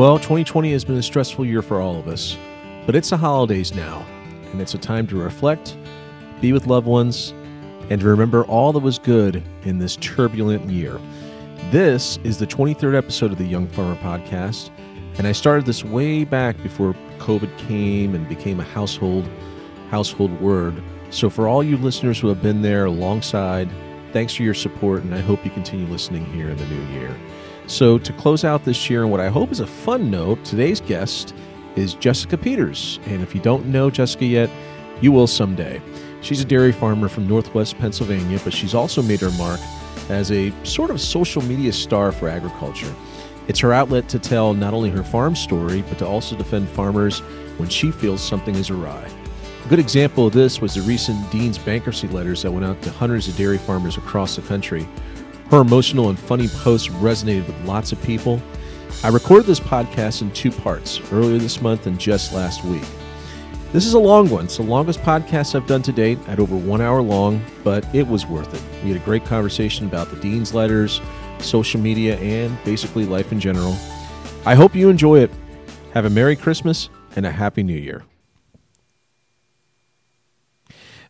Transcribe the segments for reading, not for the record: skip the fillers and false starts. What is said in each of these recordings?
Well, 2020 has been a stressful year for all of us, but it's the holidays now, and it's a time to reflect, be with loved ones, and to remember all that was good in this turbulent year. This is the 23rd episode of the Young Farmer Podcast, and I started this way back before COVID came and became a household word. So for all you listeners who have been there alongside, thanks for your support, and I hope you continue listening here in the new year. So to close out this year, and what I hope is a fun note, today's guest is Jessica Peters. And if you don't know Jessica yet, you will someday. She's a dairy farmer from Northwest Pennsylvania, but she's also made her mark as a sort of social media star for agriculture. It's her outlet to tell not only her farm story, but to also defend farmers when she feels something is awry. A good example of this was the recent Dean's bankruptcy letters that went out to hundreds of dairy farmers across the country. Her emotional and funny posts resonated with lots of people. I recorded this podcast in two parts, earlier this month and just last week. This is a long one. It's the longest podcast I've done to date at over 1 hour long, but it was worth it. We had a great conversation about the Dean's letters, social media, and basically life in general. I hope you enjoy it. Have a Merry Christmas and a Happy New Year.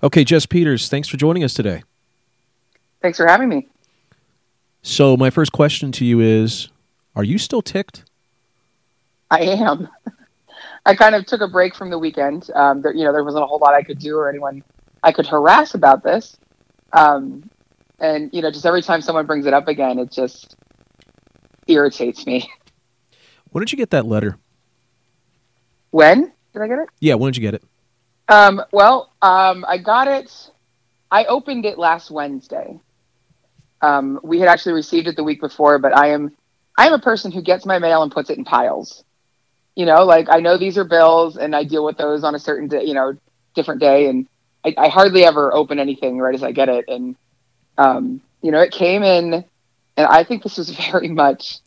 Okay, Jess Peters, thanks for joining us today. Thanks for having me. So my first question to you is, are you still ticked? I am. I kind of took a break from the weekend. There wasn't a whole lot I could do or anyone I could harass about this. Just every time someone brings it up again, it just irritates me. When did you get that letter? When? Did I get it? Yeah, when did you get it? I got it. I opened it last Wednesday. We had actually received it the week before, but I am a person who gets my mail and puts it in piles. You know, like I know these are bills and I deal with those on a certain day, different day. And I hardly ever open anything right as I get it. And, it came in, and I think this was very much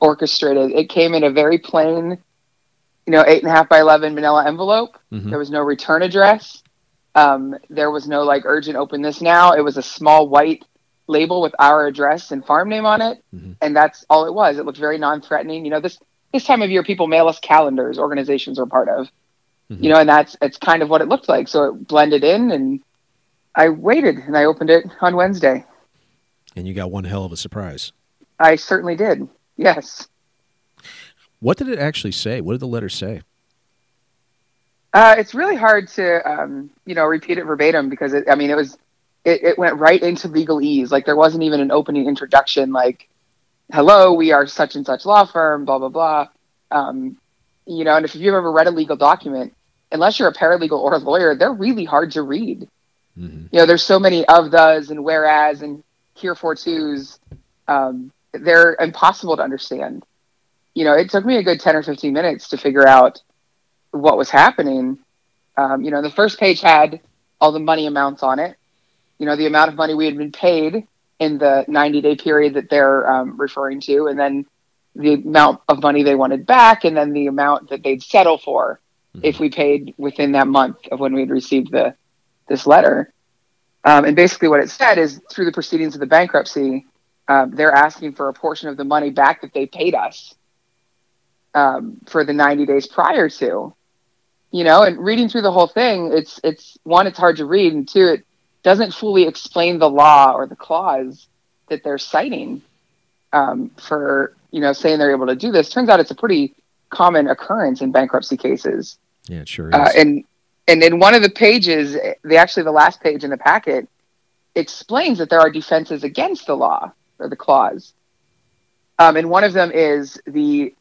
orchestrated. It came in a very plain 8.5 by 11 manila envelope. Mm-hmm. There was no return address. There was no urgent open this now. It was a small white label with our address and farm name on it. Mm-hmm. And that's all it was. It looked very non-threatening. This time of year, people mail us calendars, organizations are part of, mm-hmm. And it's kind of what it looked like. So it blended in, and I waited and I opened it on Wednesday. And you got one hell of a surprise. I certainly did. Yes. What did it actually say? What did the letter say? It's really hard to, repeat it verbatim because it went right into legalese. There wasn't even an opening introduction. Hello, we are such and such law firm, blah, blah, blah. And if you've ever read a legal document, unless you're a paralegal or a lawyer, they're really hard to read. Mm-hmm. There's so many of those and whereas and herefore tos, they're impossible to understand. It took me a good 10 or 15 minutes to figure out what was happening. The first page had all the money amounts on it. The amount of money we had been paid in the 90-day period that they're referring to, and then the amount of money they wanted back, and then the amount that they'd settle for mm-hmm. if we paid within that month of when we had received this letter. And basically what it said is through the proceedings of the bankruptcy, they're asking for a portion of the money back that they paid us. For the 90 days prior to, and reading through the whole thing, it's one, it's hard to read. And two, it doesn't fully explain the law or the clause that they're citing, for saying they're able to do this. Turns out it's a pretty common occurrence in bankruptcy cases. Yeah, it sure is. And in one of the pages, the last page in the packet explains that there are defenses against the law or the clause. And one of them is I don't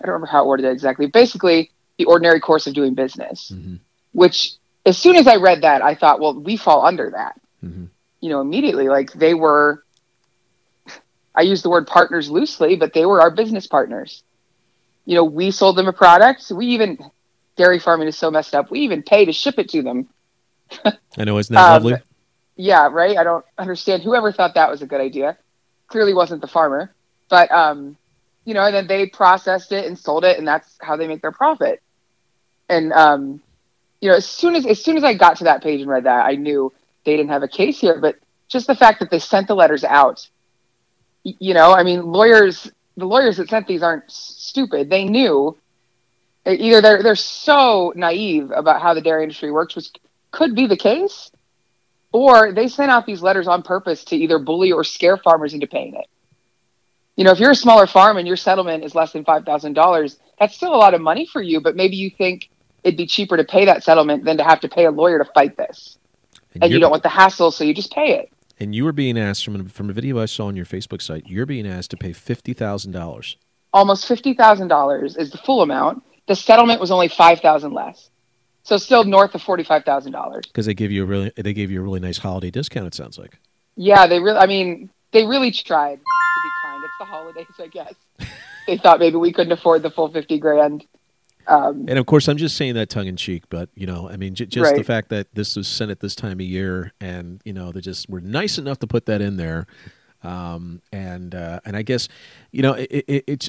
remember how it worded it exactly, basically the ordinary course of doing business, mm-hmm. which as soon as I read that, I thought, well, we fall under that, mm-hmm. Immediately, I use the word partners loosely, but they were our business partners. We sold them a product. Dairy farming is so messed up. We even pay to ship it to them. I know. Isn't that lovely? Yeah. Right. I don't understand. Whoever thought that was a good idea clearly wasn't the farmer. But, and then they processed it and sold it, and that's how they make their profit. And, as soon as I got to that page and read that, I knew they didn't have a case here. But just the fact that they sent the letters out, lawyers the lawyers that sent these aren't stupid. They knew. Either they're so naive about how the dairy industry works, which could be the case, or they sent out these letters on purpose to either bully or scare farmers into paying it. You know, if you're a smaller farm and your settlement is less than $5,000, that's still a lot of money for you, but maybe you think it'd be cheaper to pay that settlement than to have to pay a lawyer to fight this. And you don't want the hassle, so you just pay it. And you were being asked, from a video I saw on your Facebook site, you're being asked to pay $50,000. Almost $50,000 is the full amount. The settlement was only $5,000 less, so still north of $45,000. Because they gave you a really nice holiday discount. It sounds like. Yeah, they really tried to be kind. It's the holidays, I guess. They thought maybe we couldn't afford the full $50,000. And of course, I'm just saying that tongue in cheek, but right. The fact that this was sent at this time of year, and they just were nice enough to put that in there. And I guess,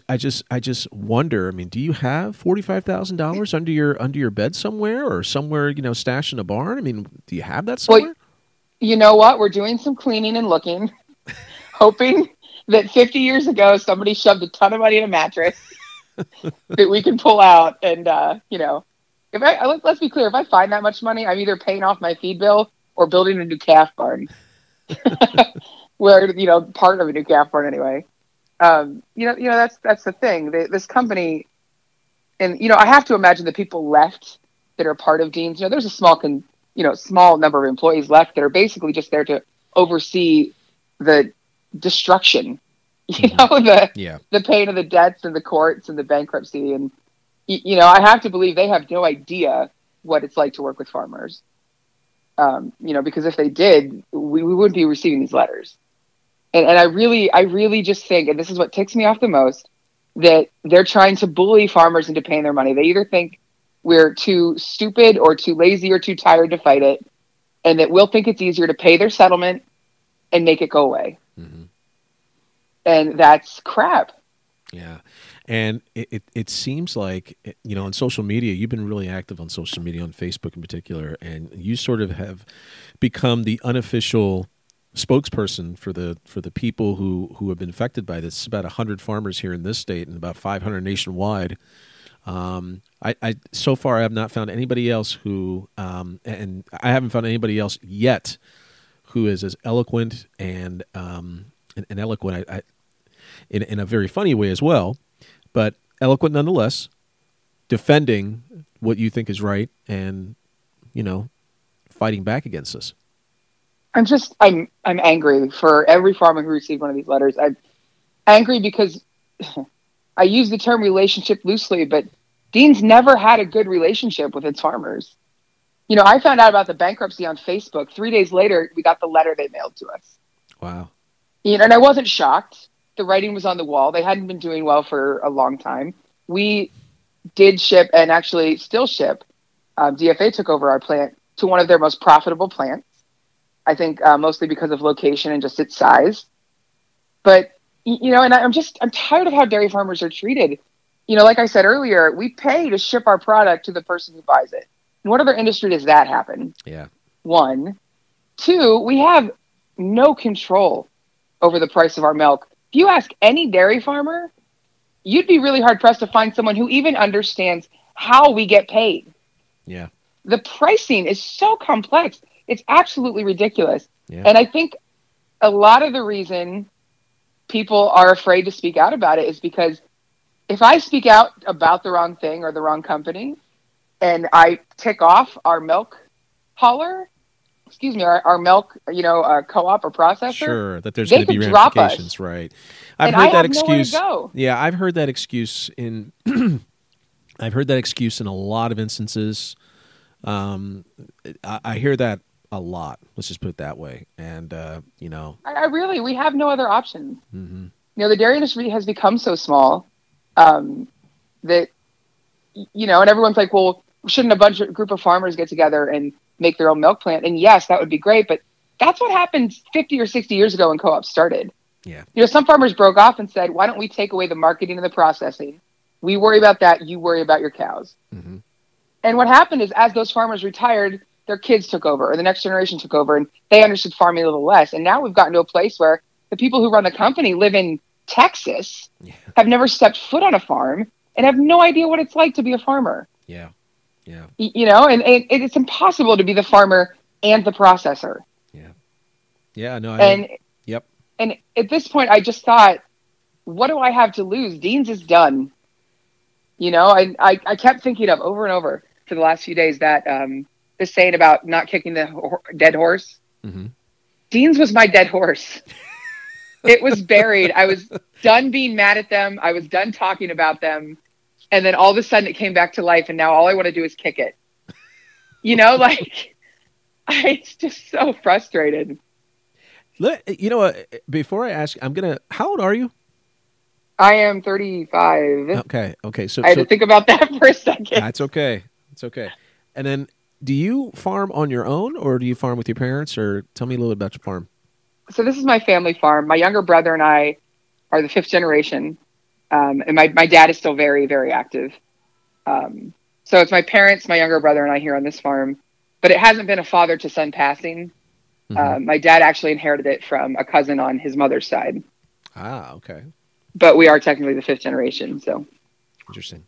I just wonder, do you have $45,000 under your bed somewhere or somewhere, stashed in a barn? Do you have that somewhere? Well, you know what? We're doing some cleaning and looking, hoping that 50 years ago, somebody shoved a ton of money in a mattress that we can pull out. And, let's be clear. If I find that much money, I'm either paying off my feed bill or building a new calf barn. Where part of a new calf barn anyway. That's the thing. This company, and I have to imagine the people left that are part of Dean's. There's a small number of employees left that are basically just there to oversee the destruction. The pain of the debts and the courts and the bankruptcy, and I have to believe they have no idea what it's like to work with farmers. Because if they did, we wouldn't be receiving these letters. And I really just think, and this is what ticks me off the most, that they're trying to bully farmers into paying their money. They either think we're too stupid or too lazy or too tired to fight it, and that we'll think it's easier to pay their settlement and make it go away. Mm-hmm. And that's crap. Yeah. And it seems like, on social media, you've been really active on social media, on Facebook in particular, and you sort of have become the unofficial spokesperson for the people who have been affected by this. It's about 100 farmers here in this state and about 500 nationwide. So far, I have not found anybody else yet who is as eloquent and eloquent in a very funny way as well, but eloquent nonetheless, defending what you think is right and, fighting back against this. I'm angry for every farmer who received one of these letters. I'm angry because I use the term relationship loosely, but Dean's never had a good relationship with its farmers. I found out about the bankruptcy on Facebook. 3 days later, we got the letter they mailed to us. Wow. And I wasn't shocked. The writing was on the wall. They hadn't been doing well for a long time. We did ship and actually still ship. DFA took over our plant to one of their most profitable plants, I think mostly because of location and just its size. But, I'm tired of how dairy farmers are treated. Like I said earlier, we pay to ship our product to the person who buys it. In what other industry does that happen? Yeah. One. Two, we have no control over the price of our milk. If you ask any dairy farmer, you'd be really hard-pressed to find someone who even understands how we get paid. Yeah. The pricing is so complex. It's absolutely ridiculous. Yeah. And I think a lot of the reason people are afraid to speak out about it is because if I speak out about the wrong thing or the wrong company and I tick off our milk hauler, our milk, co-op or processor. Sure, that there's going to be ramifications, right? I've heard that excuse in. I've heard that excuse in a lot of instances. I hear that a lot. Let's just put it that way. And we have no other options. Mm-hmm. The dairy industry has become so small that and everyone's like, well, shouldn't a group of farmers get together and make their own milk plant? And yes, that would be great, but that's what happened 50 or 60 years ago when co-ops started. Yeah. Some farmers broke off and said, why don't we take away the marketing and the processing? We worry about that. You worry about your cows. Mm-hmm. And what happened is as those farmers retired, their kids took over or the next generation took over and they understood farming a little less. And now we've gotten to a place where the people who run the company live in Texas, have never stepped foot on a farm, and have no idea what it's like to be a farmer. Yeah. Yeah. You know, and it's impossible to be the farmer and the processor. Yeah. Yeah. No. Yep. And at this point, I just thought, what do I have to lose? Dean's is done. You know, I kept thinking of over and over for the last few days that the saying about not kicking the dead horse. Mm-hmm. Dean's was my dead horse. It was buried. I was done being mad at them. I was done talking about them. And then all of a sudden it came back to life. And now all I want to do is kick it. You know, like, it's just so frustrated. You know what? Before I ask, how old are you? I am 35. Okay. Okay. So I had to think about that for a second. That's okay. It's okay. And then do you farm on your own or do you farm with your parents, or tell me a little bit about your farm? So this is my family farm. My younger brother and I are the fifth generation. And my dad is still very, very active. So it's my parents, my younger brother, and I here on this farm, but it hasn't been a father to son passing. Mm-hmm. My dad actually inherited it from a cousin on his mother's side. Ah, okay. But we are technically the fifth generation. So interesting.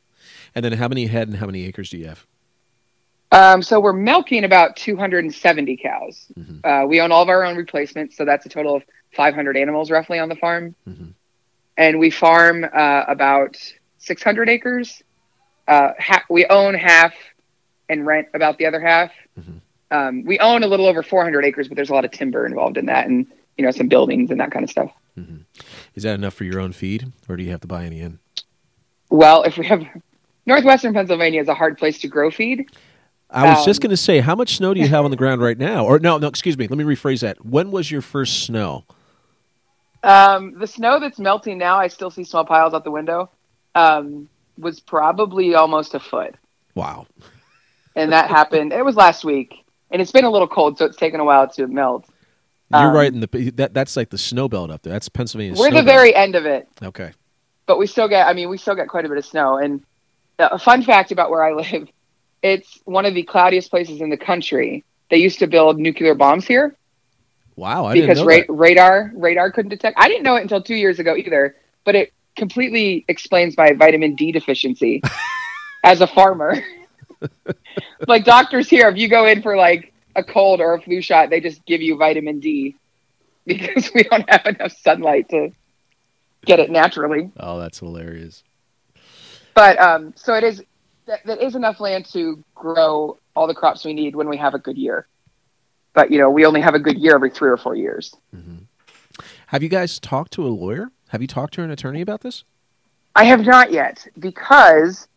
And then how many head and how many acres do you have? So we're milking about 270 cows. Mm-hmm. We own all of our own replacements. So that's a total of 500 animals roughly on the farm. Mm-hmm. And we farm about 600 acres. We own half and rent about the other half. Mm-hmm. We own a little over 400 acres, but there's a lot of timber involved in that, and, you know, some buildings and that kind of stuff. Mm-hmm. Is that enough for your own feed, or do you have to buy any in? Well, if we have northwestern Pennsylvania is a hard place to grow feed. I was just going to say, how much snow do you have on the ground right now? Or no, excuse me. Let me rephrase that. When was your first snow? The snow that's melting now, I still see small piles out the window, was probably almost a foot. Wow. And that happened. It was last week, and it's been a little cold, so it's taken a while to melt. You're right in that's like the snow belt up there. That's Pennsylvania. We're the very end of it. Okay. But we still get quite a bit of snow. And a fun fact about where I live, it's one of the cloudiest places in the country. They used to build nuclear bombs here. Wow. Radar couldn't detect. I didn't know it until 2 years ago either, but it completely explains my vitamin D deficiency as a farmer. Like doctors here, if you go in for like a cold or a flu shot, they just give you vitamin D because we don't have enough sunlight to get it naturally. Oh, that's hilarious. But so it is, that is enough land to grow all the crops we need when we have a good year. But, you know, we only have a good year every 3 or 4 years. Mm-hmm. Have you guys talked to a lawyer? Have you talked to an attorney about this? I have not yet, because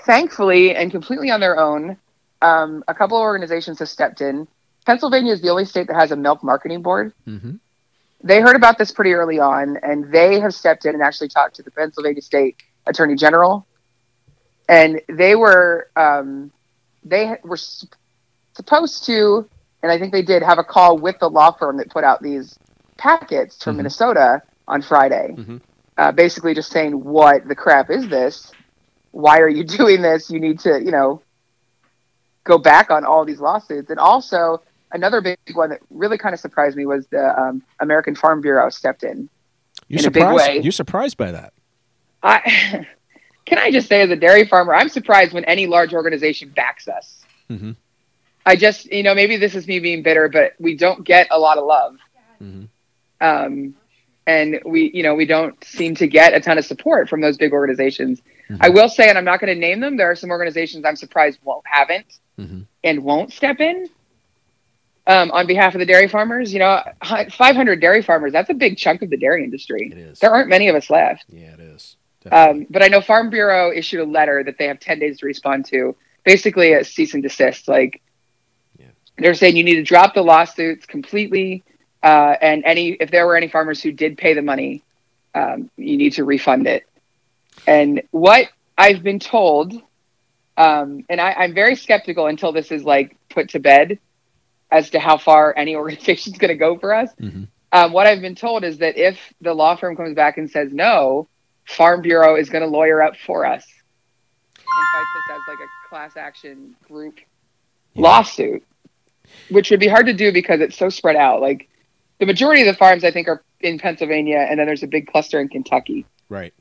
thankfully and completely on their own, a couple of organizations have stepped in. Pennsylvania is the only state that has a milk marketing board. Mm-hmm. They heard about this pretty early on, and they have stepped in and actually talked to the Pennsylvania State Attorney General. And they were supposed to, and I think they did, have a call with the law firm that put out these packets from mm-hmm. Minnesota on Friday, mm-hmm. Basically just saying, what the crap is this? Why are you doing this? You need to, you know, go back on all these lawsuits. And also another big one that really kind of surprised me was the American Farm Bureau stepped in. You're surprised by that? Can I just say, as a dairy farmer, I'm surprised when any large organization backs us. Mm-hmm. I just, you know, maybe this is me being bitter, but we don't get a lot of love. Mm-hmm. And we, you know, we don't seem to get a ton of support from those big organizations. Mm-hmm. I will say, and I'm not going to name them, there are some organizations I'm surprised haven't mm-hmm. and won't step in on behalf of the dairy farmers. You know, 500 dairy farmers, that's a big chunk of the dairy industry. It is. There aren't many of us left. Yeah, it is. But I know Farm Bureau issued a letter that they have 10 days to respond to, basically a cease and desist. Like, yeah. They're saying you need to drop the lawsuits completely, and if there were any farmers who did pay the money, you need to refund it. And what I've been told, and I'm very skeptical until this is like put to bed as to how far any organization is going to go for us. Mm-hmm. What I've been told is that if the law firm comes back and says no, Farm Bureau is going to lawyer up for us and fight this as like a class action group lawsuit, which would be hard to do because it's so spread out. Like the majority of the farms I think are in Pennsylvania, and then there's a big cluster in Kentucky. Right.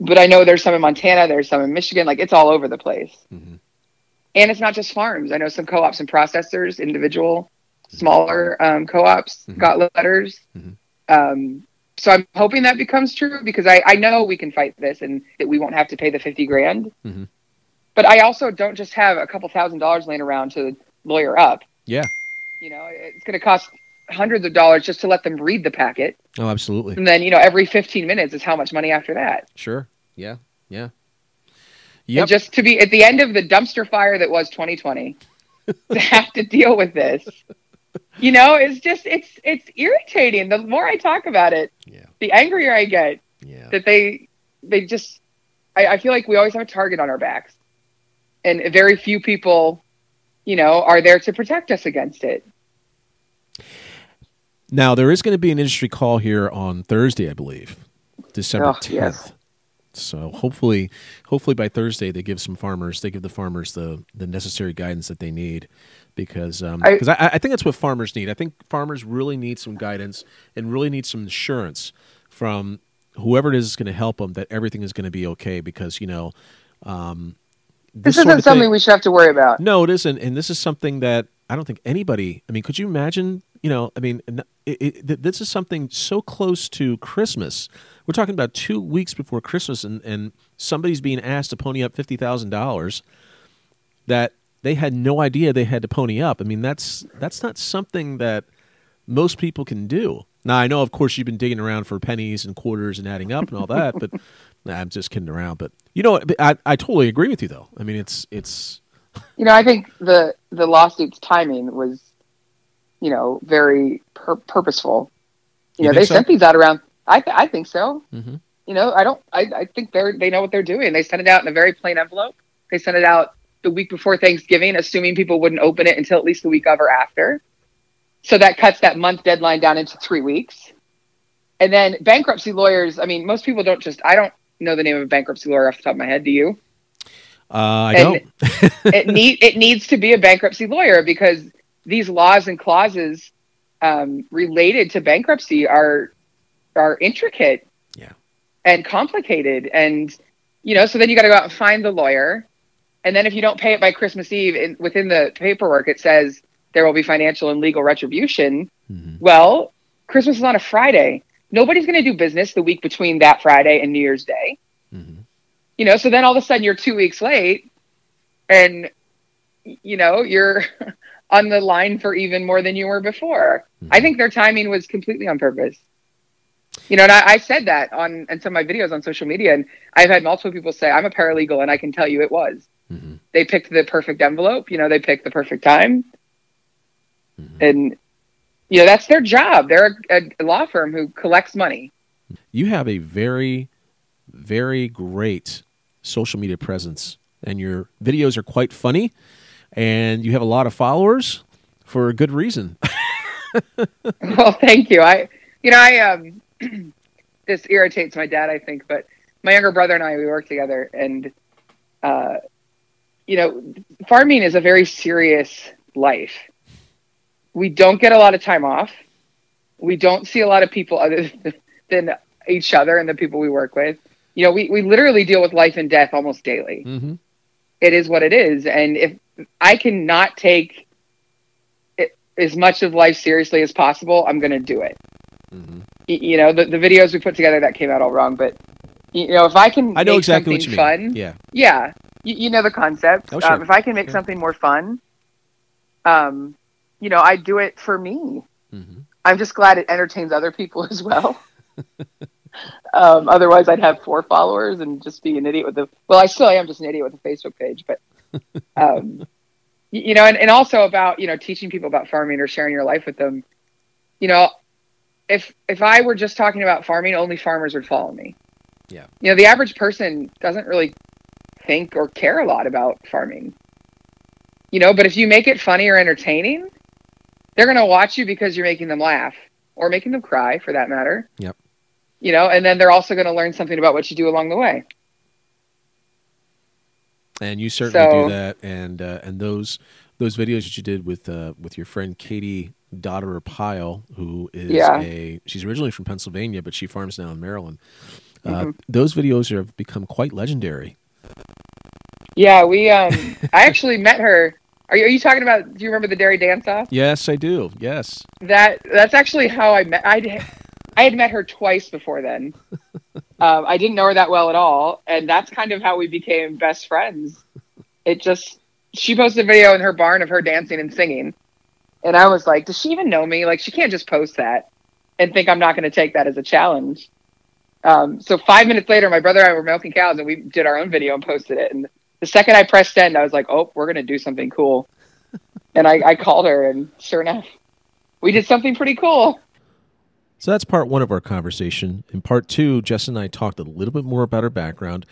But I know there's some in Montana, there's some in Michigan, like it's all over the place. Mm-hmm. And it's not just farms. I know some co-ops and processors, individual, smaller co-ops mm-hmm. got letters. Mm-hmm. So I'm hoping that becomes true, because I know we can fight this and that we won't have to pay the $50,000. Mm-hmm. But I also don't just have a couple $1,000s laying around to lawyer up. Yeah. You know, it's going to cost hundreds of dollars just to let them read the packet. Oh, absolutely. And then, you know, every 15 minutes is how much money after that. Sure. Yeah. Yeah. Yep. And just to be at the end of the dumpster fire that was 2020, to have to deal with this, you know, it's just, it's irritating. The more I talk about it, yeah. the angrier I get yeah. that they just, I feel like we always have a target on our backs. And very few people, you know, are there to protect us against it. Now, there is going to be an industry call here on Thursday, I believe, December 10th. Yes. So hopefully by Thursday they give the farmers the necessary guidance that they need, because I think that's what farmers need. I think farmers really need some guidance and really need some assurance from whoever it is that's going to help them that everything is going to be okay, because, you know, this isn't something we should have to worry about. No, it isn't. And this is something that I don't think anybody, I mean, could you imagine, you know, I mean, this is something so close to Christmas. We're talking about 2 weeks before Christmas, and somebody's being asked to pony up $50,000 that they had no idea they had to pony up. I mean, that's not something that most people can do. Now, I know, of course, you've been digging around for pennies and quarters and adding up and all that, but I'm just kidding around. But, you know, I totally agree with you, though. I mean, it's. You know, I think the lawsuit's timing was, you know, very purposeful. You know, they sent these out around. I think so. Mm-hmm. You know, I don't. I think they know what they're doing. They sent it out in a very plain envelope. They sent it out the week before Thanksgiving, assuming people wouldn't open it until at least the week of or after. So that cuts that month deadline down into 3 weeks. And then bankruptcy lawyers. I mean, most people don't just. I don't know the name of a bankruptcy lawyer off the top of my head. Do you? I don't. it needs to be a bankruptcy lawyer, because these laws and clauses related to bankruptcy are intricate, yeah, and complicated, and you know. So then you got to go out and find the lawyer, and then if you don't pay it by Christmas Eve, within the paperwork it says there will be financial and legal retribution. Mm-hmm. Well, Christmas is on a Friday. Nobody's going to do business the week between that Friday and New Year's Day. Mm-hmm. You know, so then all of a sudden you're 2 weeks late, and you know you're on the line for even more than you were before. Mm-hmm. I think their timing was completely on purpose. You know, and I said that in some of my videos on social media, and I've had multiple people say, I'm a paralegal and I can tell you it was. Mm-hmm. They picked the perfect envelope, you know, they picked the perfect time. Mm-hmm. And, you know, that's their job. They're a law firm who collects money. You have a very, very great social media presence, and your videos are quite funny. And you have a lot of followers for a good reason. Well, thank you. I this irritates my dad, I think, but my younger brother and I, we work together, and, you know, farming is a very serious life. We don't get a lot of time off. We don't see a lot of people other than each other and the people we work with. You know, we literally deal with life and death almost daily. Mm-hmm. It is what it is. And if I cannot take it, as much of life seriously as possible, I'm going to do it. Mm-hmm. You know, the videos we put together that came out all wrong, but you know, if I can I know make exactly something what you fun, mean. Yeah, yeah, you know the concept. Oh, sure. If I can make something more fun, you know, I do it for me. Mm-hmm. I'm just glad it entertains other people as well. Otherwise, I'd have 4 followers and just be an idiot with the. Well, I still am just an idiot with a Facebook page, but. You know, and also about, you know, teaching people about farming or sharing your life with them. You know, if I were just talking about farming, only farmers would follow me. Yeah. You know, the average person doesn't really think or care a lot about farming. You know, but if you make it funny or entertaining, they're going to watch you because you're making them laugh or making them cry, for that matter. Yep. You know, and then they're also going to learn something about what you do along the way. And you certainly do that, and those videos that you did with your friend Katie Dotterer-Pyle, who is she's originally from Pennsylvania, but she farms now in Maryland. Those videos have become quite legendary. Yeah, we I actually met her. Are you talking about? Do you remember the dairy dance-off? Yes, I do. Yes, that's actually how I met. I had met her twice before then. I didn't know her that well at all, and that's kind of how we became best friends. She posted a video in her barn of her dancing and singing, and I was like, "Does she even know me? Like, she can't just post that and think I'm not going to take that as a challenge." So 5 minutes later, my brother and I were milking cows, and we did our own video and posted it. And the second I pressed send, I was like, "Oh, we're going to do something cool." And I called her, and sure enough, we did something pretty cool. So that's part one of our conversation. In part two, Jess and I talked a little bit more about her background,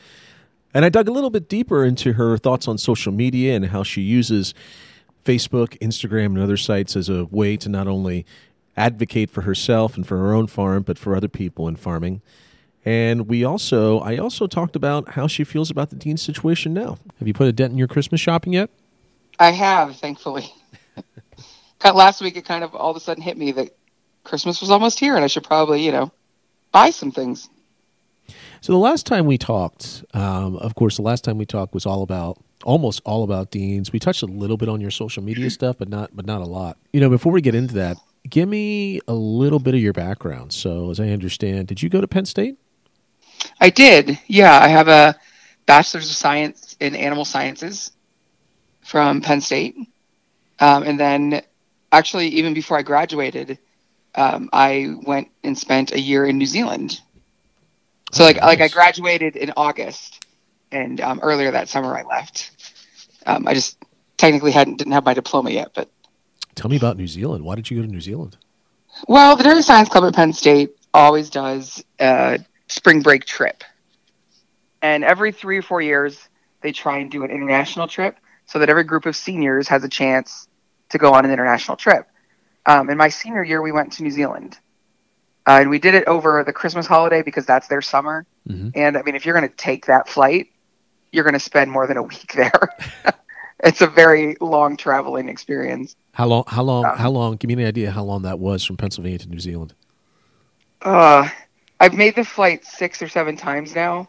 and I dug a little bit deeper into her thoughts on social media and how she uses Facebook, Instagram, and other sites as a way to not only advocate for herself and for her own farm, but for other people in farming. And I also talked about how she feels about the Dean's situation now. Have you put a dent in your Christmas shopping yet? I have, thankfully. Last week, it kind of all of a sudden hit me that Christmas was almost here, and I should probably, buy some things. So the last time we talked, was almost all about Dean's. We touched a little bit on your social media stuff, but not a lot. Before we get into that, give me a little bit of your background. So as I understand, did you go to Penn State? I did. Yeah, I have a bachelor's of science in animal sciences from Penn State. And then actually, even before I graduated, I went and spent a year in New Zealand. So I graduated in August, and earlier that summer I left. I just technically didn't have my diploma yet, but. Tell me about New Zealand. Why did you go to New Zealand? Well, the Dairy Science Club at Penn State always does a spring break trip. And every 3 or 4 years, they try and do an international trip so that every group of seniors has a chance to go on an international trip. In my senior year, we went to New Zealand. And we did it over the Christmas holiday because that's their summer. Mm-hmm. And, if you're going to take that flight, you're going to spend more than a week there. It's a very long traveling experience. How long? Give me an idea how long that was from Pennsylvania to New Zealand. I've made the flight 6 or 7 times now.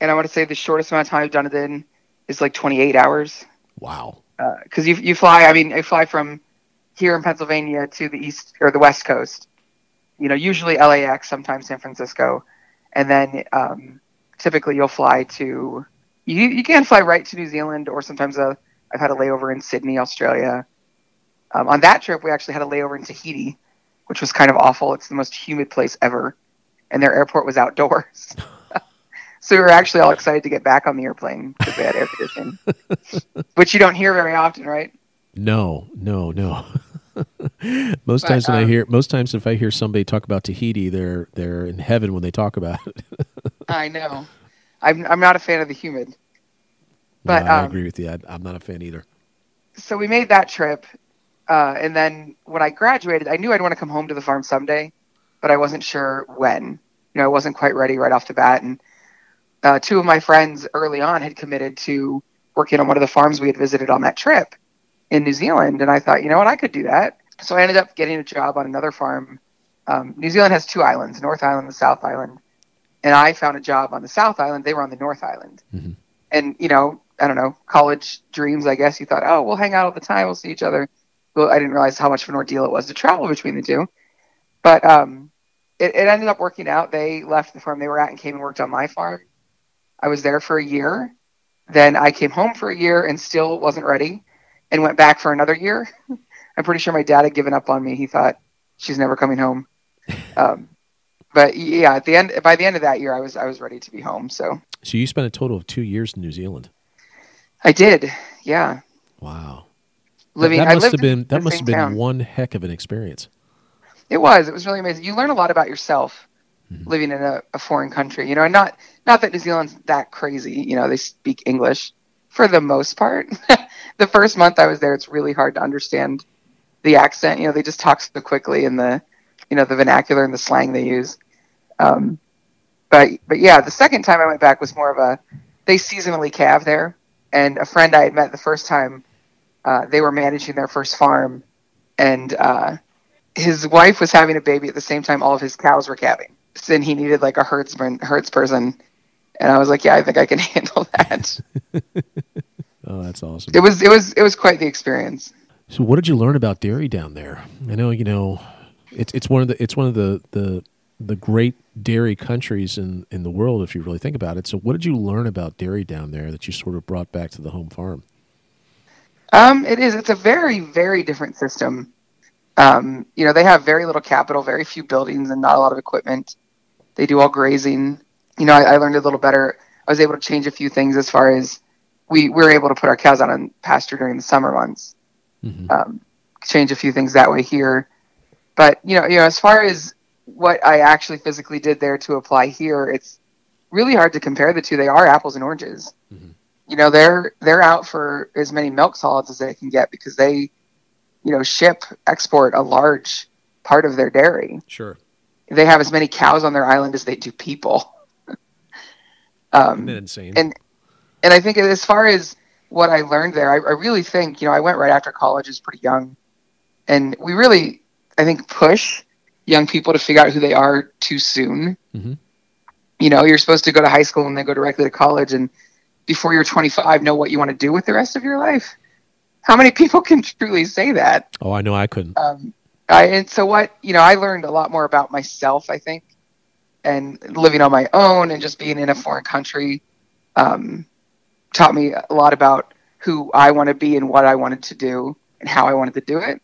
And I want to say the shortest amount of time I've done it in is like 28 hours. Wow. Because you fly, I fly from here in Pennsylvania to the east or the west coast. Usually LAX, sometimes San Francisco, and then typically you'll fly to. You can fly right to New Zealand, or sometimes I've had a layover in Sydney, Australia. On that trip, we actually had a layover in Tahiti, which was kind of awful. It's the most humid place ever, and their airport was outdoors, so we were actually all excited to get back on the airplane because they had air conditioning, which you don't hear very often, right? No. Most times if I hear somebody talk about Tahiti, they're in heaven when they talk about it. I know. I'm not a fan of the humid. But I agree with you. I'm not a fan either. So we made that trip, and then when I graduated, I knew I'd want to come home to the farm someday, but I wasn't sure when. I wasn't quite ready right off the bat. And two of my friends early on had committed to working on one of the farms we had visited on that trip in New Zealand, and I thought, I could do that. So I ended up getting a job on another farm. New Zealand has 2 islands, North Island and South Island, and I found a job on the South Island. They were on the North Island. Mm-hmm. And, I don't know, college dreams, I guess. You thought, oh, we'll hang out all the time, we'll see each other. Well, I didn't realize how much of an ordeal it was to travel between the two. But it ended up working out. They left the farm they were at and came and worked on my farm. I was there for a year. Then I came home for a year and still wasn't ready. And went back for another year. I'm pretty sure my dad had given up on me. He thought, she's never coming home. But yeah, by the end of that year, I was ready to be home. So you spent a total of 2 years in New Zealand. I did. Yeah. Wow. That must have been one heck of an experience. It was really amazing. You learn a lot about yourself living in a foreign country, and not that New Zealand's that crazy, they speak English for the most part. The first month I was there, it's really hard to understand the accent. They just talk so quickly and the, the vernacular and the slang they use. But yeah, the second time I went back was more of they seasonally calve there. And a friend I had met the first time, they were managing their first farm. And his wife was having a baby at the same time all of his cows were calving. So then he needed like a herdsperson. And I was like, yeah, I think I can handle that. Oh, that's awesome. It was quite the experience. So what did you learn about dairy down there? I know, you know, it's one of the great dairy countries in the world, if you really think about it. So what did you learn about dairy down there that you sort of brought back to the home farm? It's a very, very different system. You know, they have very little capital, very few buildings, and not a lot of equipment. They do all grazing. You know, I learned a little better. I was able to change a few things as far as we were able to put our cows out on pasture during the summer months. Mm-hmm. Change a few things that way here. But, you know, as far as what I actually physically did there to apply here, it's really hard to compare the two. They are apples and oranges. Mm-hmm. You know, they're out for as many milk solids as they can get because they, you know, export a large part of their dairy. Sure. They have as many cows on their island as they do people. Isn't that insane? And I think as far as what I learned there, I really think, you know, I went right after college, I was pretty young, and we really, I think, push young people to figure out who they are too soon. Mm-hmm. You know, you're supposed to go to high school and then go directly to college, and before you're 25, know what you want to do with the rest of your life. How many people can truly say that? Oh, I know I couldn't. I learned a lot more about myself, I think, and living on my own and just being in a foreign country taught me a lot about who I want to be and what I wanted to do and how I wanted to do it.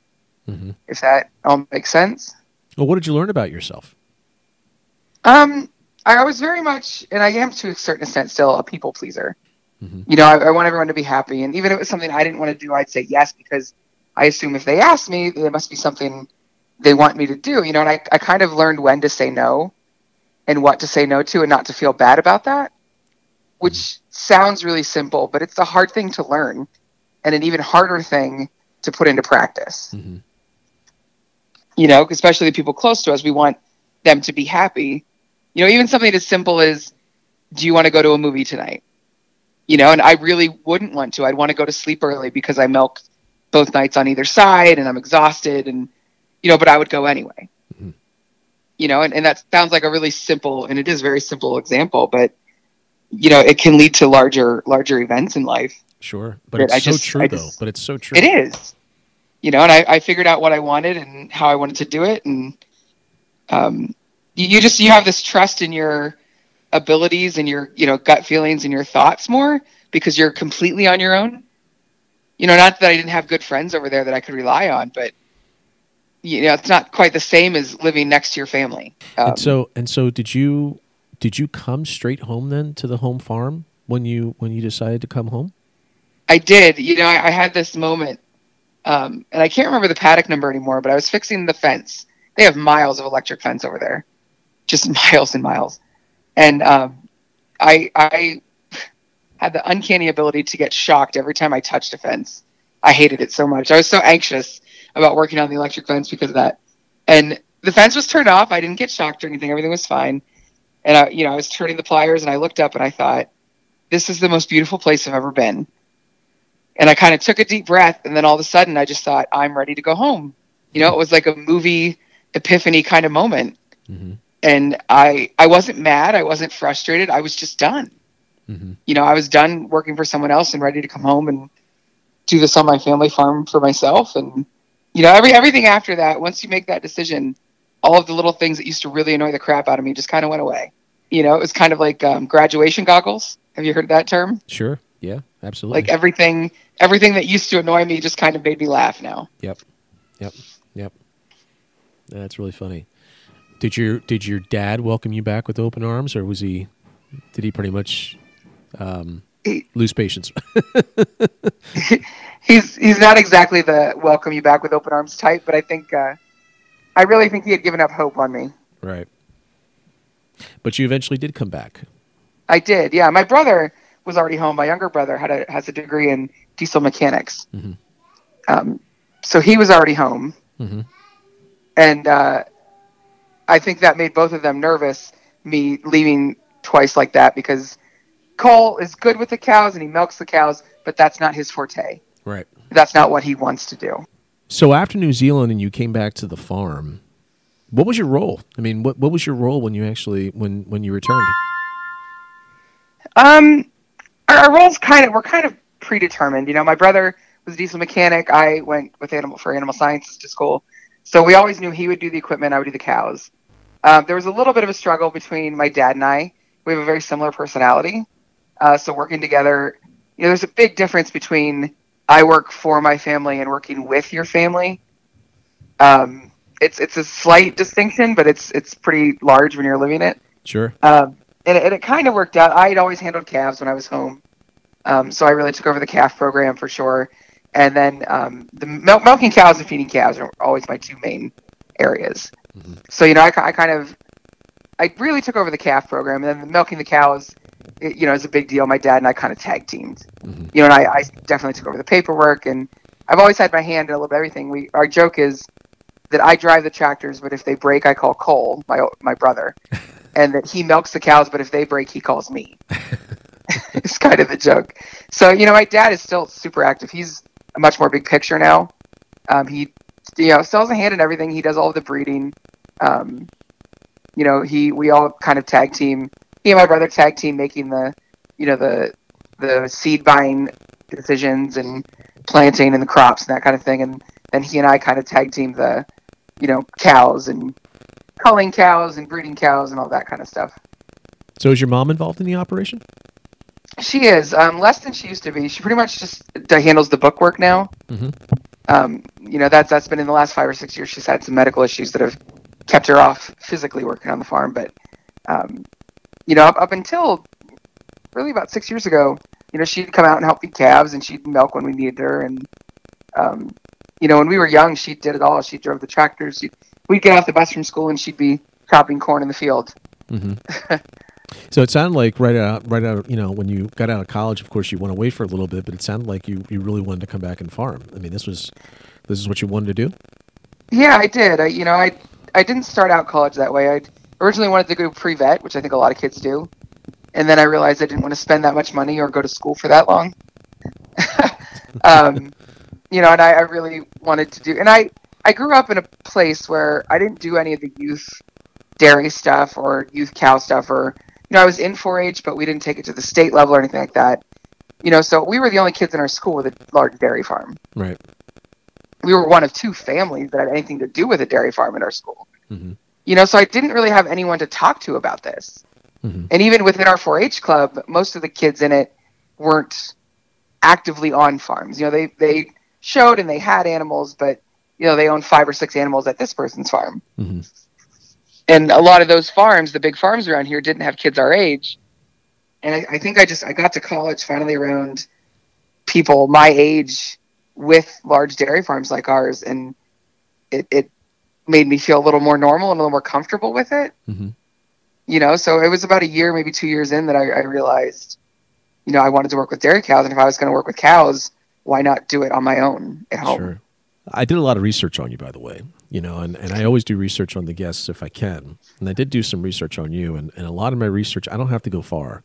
Mm-hmm. If that all makes sense. Well, what did you learn about yourself? I was very much, and I am to a certain extent still, a people pleaser. Mm-hmm. You know, I want everyone to be happy. And even if it was something I didn't want to do, I'd say yes, because I assume if they asked me, there must be something they want me to do, you know, and I kind of learned when to say no and what to say no to and not to feel bad about that, which mm-hmm. sounds really simple, but it's a hard thing to learn and an even harder thing to put into practice. Mm-hmm. You know, especially the people close to us, we want them to be happy. You know, even something as simple as, do you want to go to a movie tonight? You know, and I really wouldn't want to. I'd want to go to sleep early because I milk both nights on either side and I'm exhausted and, you know, but I would go anyway. Mm-hmm. You know, and that sounds like a really simple, and it is a very simple example, but, you know, it can lead to larger events in life. Sure. But it's so true, though. But it's so true. It is. You know, and I figured out what I wanted and how I wanted to do it. And you have this trust in your abilities and your, you know, gut feelings and your thoughts more because you're completely on your own. You know, not that I didn't have good friends over there that I could rely on, but, you know, it's not quite the same as living next to your family. And so did you come straight home then to the home farm when you decided to come home? I did. You know, I had this moment. And I can't remember the paddock number anymore, but I was fixing the fence. They have miles of electric fence over there, just miles and miles. And I had the uncanny ability to get shocked every time I touched a fence. I hated it so much. I was so anxious about working on the electric fence because of that. And the fence was turned off. I didn't get shocked or anything. Everything was fine. And I, you know, I was turning the pliers and I looked up and I thought, this is the most beautiful place I've ever been. And I kind of took a deep breath, and then all of a sudden I just thought, I'm ready to go home. You know, it was like a movie epiphany kind of moment. Mm-hmm. And I wasn't mad. I wasn't frustrated. I was just done. Mm-hmm. You know, I was done working for someone else and ready to come home and do this on my family farm for myself. And, you know, everything after that, once you make that decision, all of the little things that used to really annoy the crap out of me just kind of went away. You know, it was kind of like graduation goggles. Have you heard that term? Sure. Yeah, absolutely. Like everything that used to annoy me just kind of made me laugh now. Yep. That's really funny. Did your dad welcome you back with open arms, or was he? Did he pretty much lose patience? He's not exactly the welcome you back with open arms type, but I think I really think he had given up hope on me. Right. But you eventually did come back. I did. Yeah, my brother was already home. My younger brother has a degree in diesel mechanics. Mm-hmm. So he was already home. Mm-hmm. And I think that made both of them nervous, me leaving twice like that, because Cole is good with the cows and he milks the cows, but that's not his forte. Right. That's not what he wants to do. So after New Zealand and you came back to the farm, what was your role? I mean, what was your role when you actually when you returned? Our roles were kind of predetermined. You know, my brother was a diesel mechanic. I went with animal sciences to school, so we always knew he would do the equipment, I would do the cows. There was a little bit of a struggle between my dad and I. We have a very similar personality, so working together, you know, there's a big difference between I work for my family and working with your family. It's a slight distinction, but it's pretty large when you're living it. Sure. And it kind of worked out. I had always handled calves when I was home. So I really took over the calf program for sure. And then the milking cows and feeding calves are always my two main areas. Mm-hmm. So, you know, I really took over the calf program. And then milking the cows, is a big deal. My dad and I kind of tag teamed. Mm-hmm. You know, and I definitely took over the paperwork. And I've always had my hand in a little bit of everything. Our joke is that I drive the tractors, but if they break, I call Cole, my brother, and that he milks the cows, but if they break, he calls me. It's kind of a joke. So, you know, my dad is still super active. He's a much more big picture now. He, you know, still has a hand in everything. He does all of the breeding. You know, we all kind of tag team. He and my brother tag team making the seed buying decisions and planting and the crops and that kind of thing. And he and I kind of tag team the, you know, cows and culling cows and breeding cows and all that kind of stuff. So is your mom involved in the operation? She is. Less than she used to be. She pretty much just handles the bookwork now. Mm-hmm. You know, that's been in the last 5 or 6 years. She's had some medical issues that have kept her off physically working on the farm. But, you know, up until really about 6 years ago, you know, she'd come out and help feed calves and she'd milk when we needed her. And, you know, when we were young, she did it all. She drove the tractors. We'd get off the bus from school, and she'd be chopping corn in the field. Mm-hmm. So it sounded like right out, you know, when you got out of college, of course, you went away for a little bit, but it sounded like you really wanted to come back and farm. I mean, this is what you wanted to do? Yeah, I did. I didn't start out college that way. I originally wanted to go pre-vet, which I think a lot of kids do. And then I realized I didn't want to spend that much money or go to school for that long. You know, and I really wanted to do, and I grew up in a place where I didn't do any of the youth dairy stuff or youth cow stuff, or, you know, I was in 4-H, but we didn't take it to the state level or anything like that. You know, so we were the only kids in our school with a large dairy farm. Right. We were one of two families that had anything to do with a dairy farm in our school. Mm-hmm. You know, so I didn't really have anyone to talk to about this. Mm-hmm. And even within our 4-H club, most of the kids in it weren't actively on farms. You know, they showed and they had animals, but, you know, they owned 5 or 6 animals at this person's farm. Mm-hmm. And a lot of those farms, the big farms around here, didn't have kids our age. And I think I got to college finally around people my age with large dairy farms like ours. And it made me feel a little more normal and a little more comfortable with it. Mm-hmm. You know, so it was about a year, maybe 2 years in that I realized, you know, I wanted to work with dairy cows. And if I was going to work with cows, why not do it on my own at home? Sure. I did a lot of research on you, by the way, you know, and I always do research on the guests if I can. And I did do some research on you, and a lot of my research, I don't have to go far.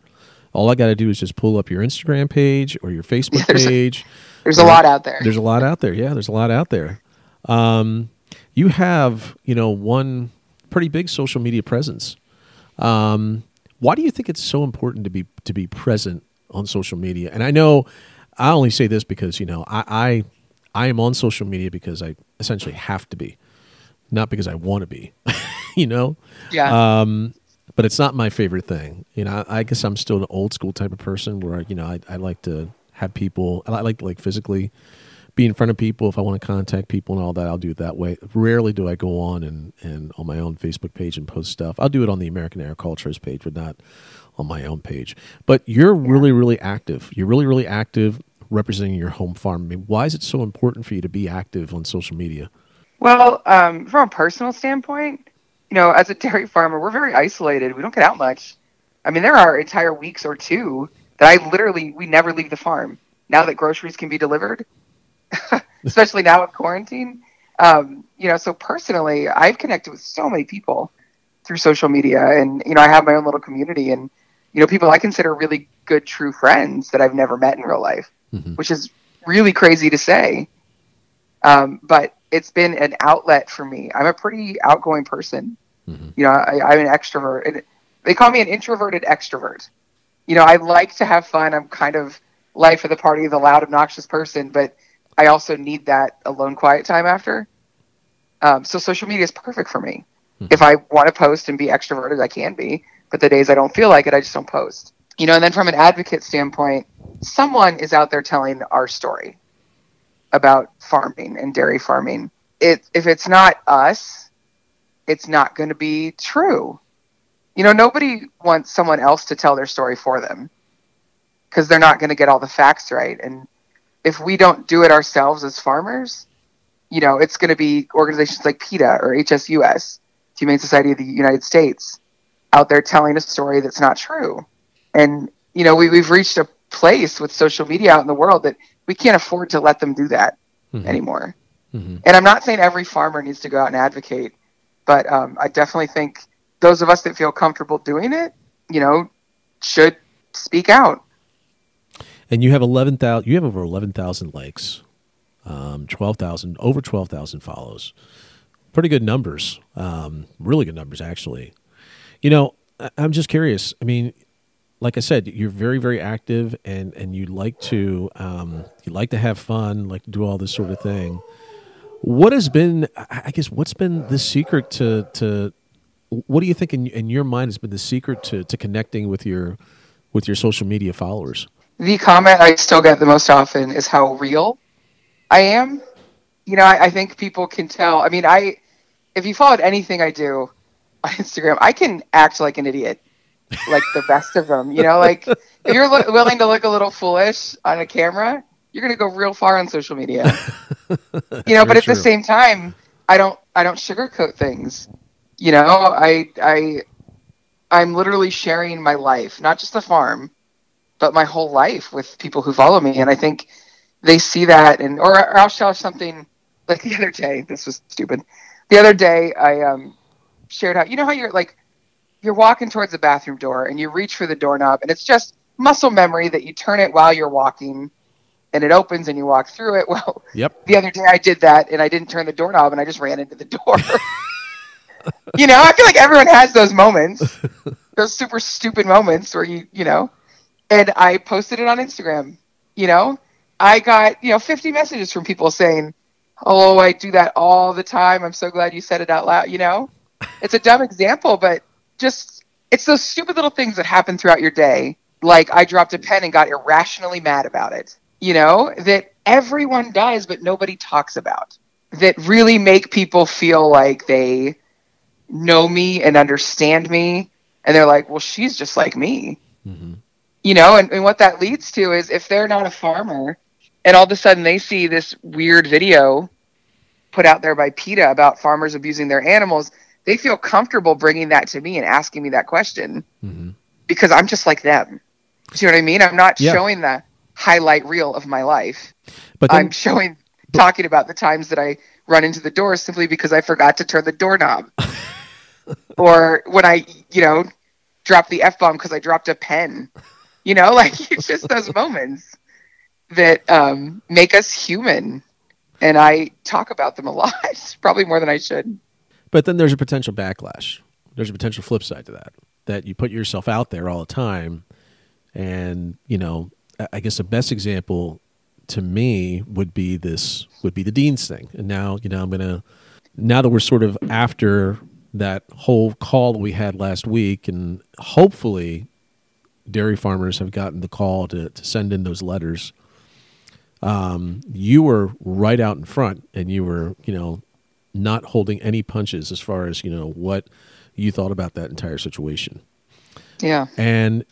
All I got to do is just pull up your Instagram page or your Facebook page. There's a lot out there. There's a lot out there. Yeah, there's a lot out there. You have, you know, one pretty big social media presence. Why do you think it's so important to be present on social media? And I know, I only say this because, you know, I am on social media because I essentially have to be, not because I want to be, you know? Yeah. But it's not my favorite thing. You know, I guess I'm still an old school type of person where, you know, I like to have people, I like to physically be in front of people. If I want to contact people and all that, I'll do it that way. Rarely do I go on and on my own Facebook page and post stuff. I'll do it on the American Agriculturist page, but not on my own page. But you're really, really active. You're really, really active representing your home farm. I mean, why is it so important for you to be active on social media? Well, from a personal standpoint, you know, as a dairy farmer, we're very isolated. We don't get out much. I mean, there are entire weeks or two that we never leave the farm. Now that groceries can be delivered, especially now with quarantine, you know, so personally, I've connected with so many people through social media, and, you know, I have my own little community, and, you know, people I consider really good, true friends that I've never met in real life. Mm-hmm. Which is really crazy to say. But it's been an outlet for me. I'm a pretty outgoing person. Mm-hmm. You know, I'm an extrovert. And they call me an introverted extrovert. You know, I like to have fun. I'm kind of life of the party, the loud, obnoxious person, but I also need that alone, quiet time after. So social media is perfect for me. Mm-hmm. If I want to post and be extroverted, I can be. But the days I don't feel like it, I just don't post. You know, and then from an advocate standpoint, someone is out there telling our story about farming and dairy farming. If it's not us, it's not going to be true. You know, nobody wants someone else to tell their story for them because they're not going to get all the facts right. And if we don't do it ourselves as farmers, you know, it's going to be organizations like PETA or HSUS, Humane Society of the United States, out there telling a story that's not true. And, you know, we've reached a place with social media out in the world that we can't afford to let them do that mm-hmm. anymore. Mm-hmm. And I'm not saying every farmer needs to go out and advocate, but I definitely think those of us that feel comfortable doing it, you know, should speak out. And you have over 11,000 likes, 12,000, over 12,000 follows. Pretty good numbers, really good numbers, actually. You know, I'm just curious. I mean, like I said, you're very, very active, and you like to have fun, like to do all this sort of thing. What's been the secret to what do you think in your mind has been the secret to connecting with your social media followers? The comment I still get the most often is how real I am. You know, I think people can tell. I mean, if you followed anything I do on Instagram, I can act like an idiot. Like the best of them, you know, like if you're willing to look a little foolish on a camera, you're going to go real far on social media, you know, but at the same time, I don't sugarcoat things. You know, I'm literally sharing my life, not just the farm, but my whole life with people who follow me. And I think they see that or I'll share something like the other day. This was stupid. The other day I shared how, you know, how you're like, you're walking towards the bathroom door and you reach for the doorknob and it's just muscle memory that you turn it while you're walking and it opens and you walk through it. Well, yep. The other day I did that and I didn't turn the doorknob and I just ran into the door. You know, I feel like everyone has those moments, those super stupid moments where you know, and I posted it on Instagram. You know, I got, 50 messages from people saying, "Oh, I do that all the time. I'm so glad you said it out loud." You know, it's a dumb example, but just, it's those stupid little things that happen throughout your day. Like I dropped a pen and got irrationally mad about it, you know, that everyone does, but nobody talks about, that really make people feel like they know me and understand me. And they're like, well, she's just like me, mm-hmm. you know, and what that leads to is if they're not a farmer and all of a sudden they see this weird video put out there by PETA about farmers abusing their animals, they feel comfortable bringing that to me and asking me that question mm-hmm. because I'm just like them. Do you know what I mean? I'm not showing the highlight reel of my life, but then, talking about the times that I run into the door simply because I forgot to turn the doorknob or when I, dropped the F-bomb because I dropped a pen, it's just those moments that make us human. And I talk about them a lot, probably more than I should. But then there's a potential backlash. There's a potential flip side to that you put yourself out there all the time. And, I guess the best example to me would be the Dean's thing. And now, now that we're sort of after that whole call that we had last week, and hopefully dairy farmers have gotten the call to send in those letters. You were right out in front and you were, not holding any punches as far as, what you thought about that entire situation. Yeah. And,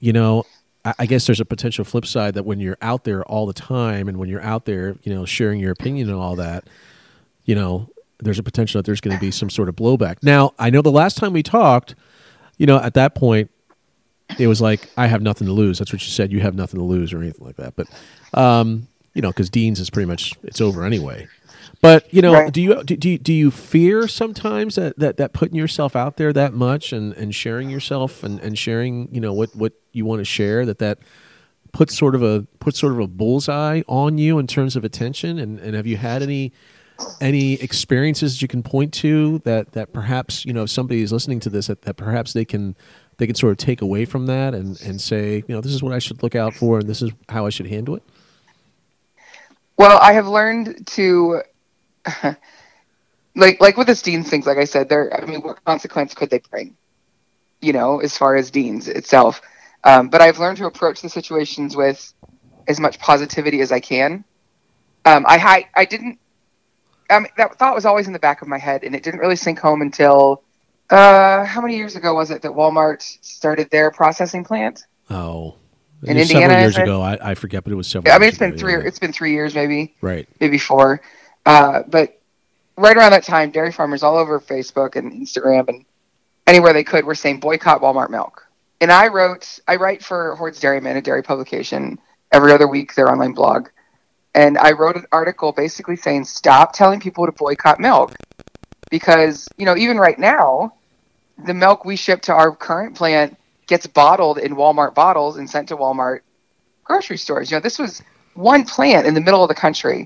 I guess there's a potential flip side that when you're out there all the time and when you're out there, sharing your opinion and all that, there's a potential that there's going to be some sort of blowback. Now, I know the last time we talked, at that point, it was like, I have nothing to lose. That's what you said. You have nothing to lose or anything like that. But, because Dean's is pretty much, it's over anyway. But, right. do you fear sometimes that putting yourself out there that much and sharing yourself and sharing, what you want to share, that puts sort of a bullseye on you in terms of attention? And have you had any any experiences you can point to that perhaps, you know, somebody is listening to this that perhaps they can sort of take away from that and say, you know, this is what I should look out for and this is how I should handle it? Well, I have learned to like with this Dean's things, like I said, what consequence could they bring, you know, as far as Dean's itself. But I've learned to approach the situations with as much positivity as I can. That thought was always in the back of my head, and it didn't really sink home until, how many years ago was it that Walmart started their processing plant? Oh, in Indiana, several years ago. I forget, but it was several. I mean, it's been 3 years, maybe. Right. Maybe 4. But right around that time, dairy farmers all over Facebook and Instagram and anywhere they could were saying boycott Walmart milk. And I write for Hoard's Dairyman, a dairy publication, every other week, their online blog. And I wrote an article basically saying, stop telling people to boycott milk. Because, you know, even right now, the milk we ship to our current plant gets bottled in Walmart bottles and sent to Walmart grocery stores. You know, this was one plant in the middle of the country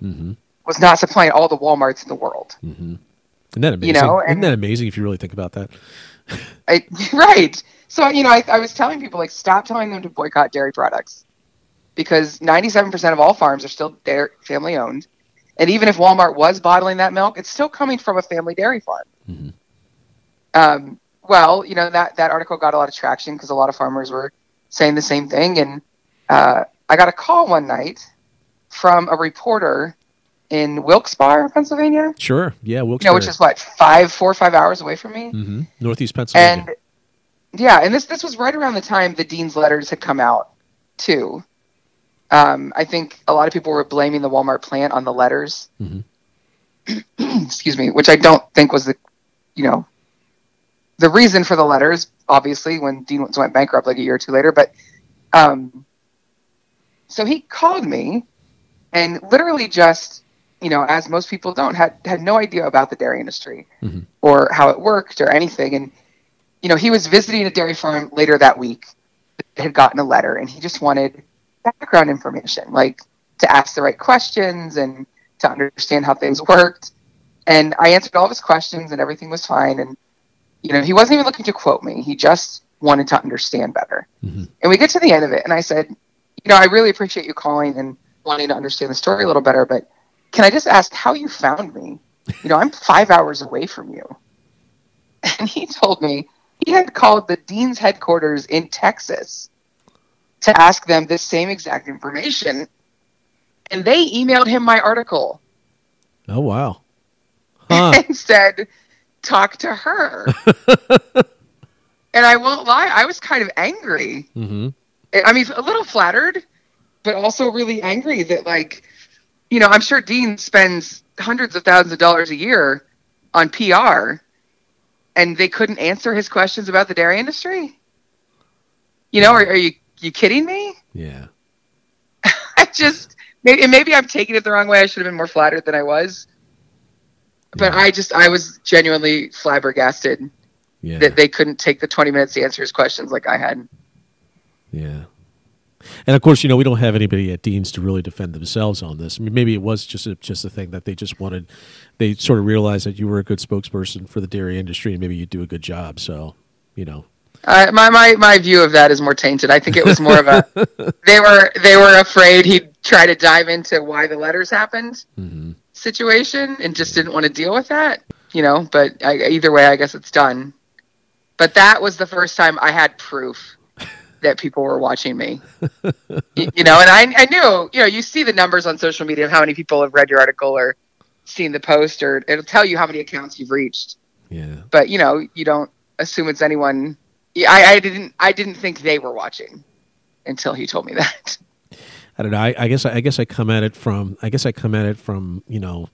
was not supplying all the Walmarts in the world. Mm-hmm. Isn't that amazing? You know, isn't that amazing if you really think about that? Right. So, you know, I was telling people, like, stop telling them to boycott dairy products. Because 97% of all farms are still family owned. And even if Walmart was bottling that milk, it's still coming from a family dairy farm. Mm-hmm. Well, you know, that article got a lot of traction because a lot of farmers were saying the same thing. And I got a call one night from a reporter in Wilkes-Barre, Pennsylvania. Sure. Yeah, Wilkes-Barre. You know, which is what, 4 or 5 hours away from me? Mm-hmm. Northeast Pennsylvania. And, yeah, and this was right around the time the Dean's letters had come out, too. I think a lot of people were blaming the Walmart plant on the letters, excuse me, which I don't think was the reason for the letters, obviously, when Dean's went bankrupt like a year or two later. But, so he called me and literally just, you know, as most people don't, had no idea about the dairy industry or how it worked or anything. And, you know, he was visiting a dairy farm later that week that had gotten a letter, and he just wanted background information, like to ask the right questions and to understand how things worked. And I answered all of his questions and everything was fine. And, you know, he wasn't even looking to quote me. He just wanted to understand better. Mm-hmm. And we get to the end of it. And I said, you know, I really appreciate you calling and wanting to understand the story a little better, but can I just ask how you found me? You know, I'm 5 hours away from you. And he told me he had called the Dean's headquarters in Texas to ask them this same exact information, and they emailed him my article. Oh, wow. Huh. And said, talk to her. And I won't lie, I was kind of angry. Mm-hmm. I mean, a little flattered, but also really angry that, like, you know, I'm sure Dean spends hundreds of thousands of dollars a year on PR, and they couldn't answer his questions about the dairy industry? You know, are you kidding me? Yeah. I just, maybe I'm taking it the wrong way. I should have been more flattered than I was. But yeah. I was genuinely flabbergasted that they couldn't take the 20 minutes to answer his questions like I had. Yeah. And of course, you know, we don't have anybody at Dean's to really defend themselves on this. I mean, maybe it was just a thing that they just wanted. They sort of realized that you were a good spokesperson for the dairy industry and maybe you do a good job. So, you know. My view of that is more tainted. I think it was more of a they were afraid he'd try to dive into why the letters happened situation and just didn't want to deal with that, you know. But either way, I guess it's done. But that was the first time I had proof that people were watching me, you know. And I knew, you know, you see the numbers on social media of how many people have read your article or seen the post, or it'll tell you how many accounts you've reached. Yeah. But you know, you don't assume it's anyone. Yeah, I didn't think they were watching until he told me that. I don't know. I guess I come at it from you know.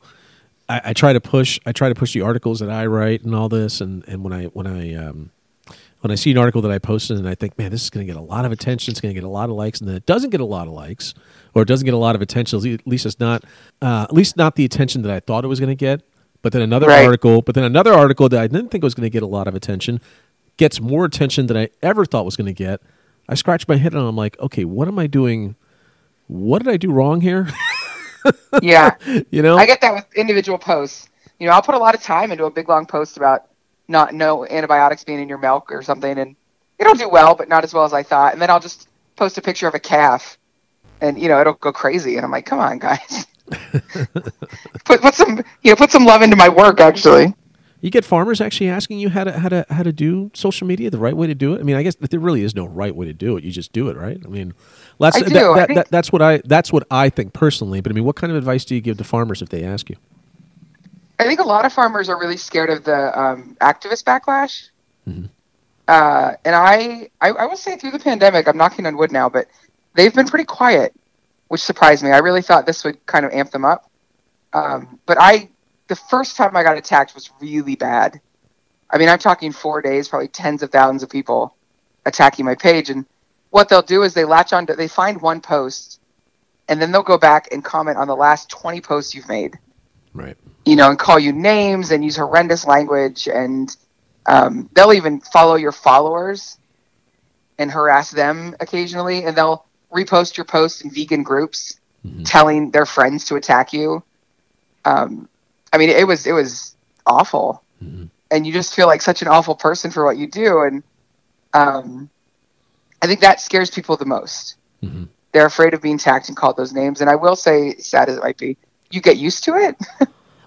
I try to push the articles that I write and all this, and when I see an article that I posted and I think, man, this is going to get a lot of attention. It's going to get a lot of likes, and then it doesn't get a lot of likes or it doesn't get a lot of attention. At least it's not the attention that I thought it was going to get. But then another article, that I didn't think was going to get a lot of attention gets more attention than I ever thought was going to get. I scratch my head and I'm like, okay, what am I doing? What did I do wrong here? Yeah. You know? I get that with individual posts. You know, I'll put a lot of time into a big, long post about no antibiotics being in your milk or something, and it'll do well, but not as well as I thought. And then I'll just post a picture of a calf, and, you know, it'll go crazy. And I'm like, come on, guys. put some love into my work, actually. You get farmers actually asking you how to do social media, the right way to do it. I mean, I guess there really is no right way to do it. You just do it, right? I mean, that's what I think personally. But I mean, what kind of advice do you give to farmers if they ask you? I think a lot of farmers are really scared of the activist backlash. Mm-hmm. And I will say through the pandemic, I'm knocking on wood now, but they've been pretty quiet, which surprised me. I really thought this would kind of amp them up, but the first time I got attacked was really bad. I mean, I'm talking 4 days, probably tens of thousands of people attacking my page. And what they'll do is they find one post, and then they'll go back and comment on the last 20 posts you've made. Right. You know, and call you names and use horrendous language. And they'll even follow your followers and harass them occasionally. And they'll repost your post in vegan groups, mm-hmm. telling their friends to attack you. I mean, it was awful, mm-hmm. and you just feel like such an awful person for what you do, and I think that scares people the most. Mm-hmm. They're afraid of being attacked and called those names, and I will say, sad as it might be, you get used to it.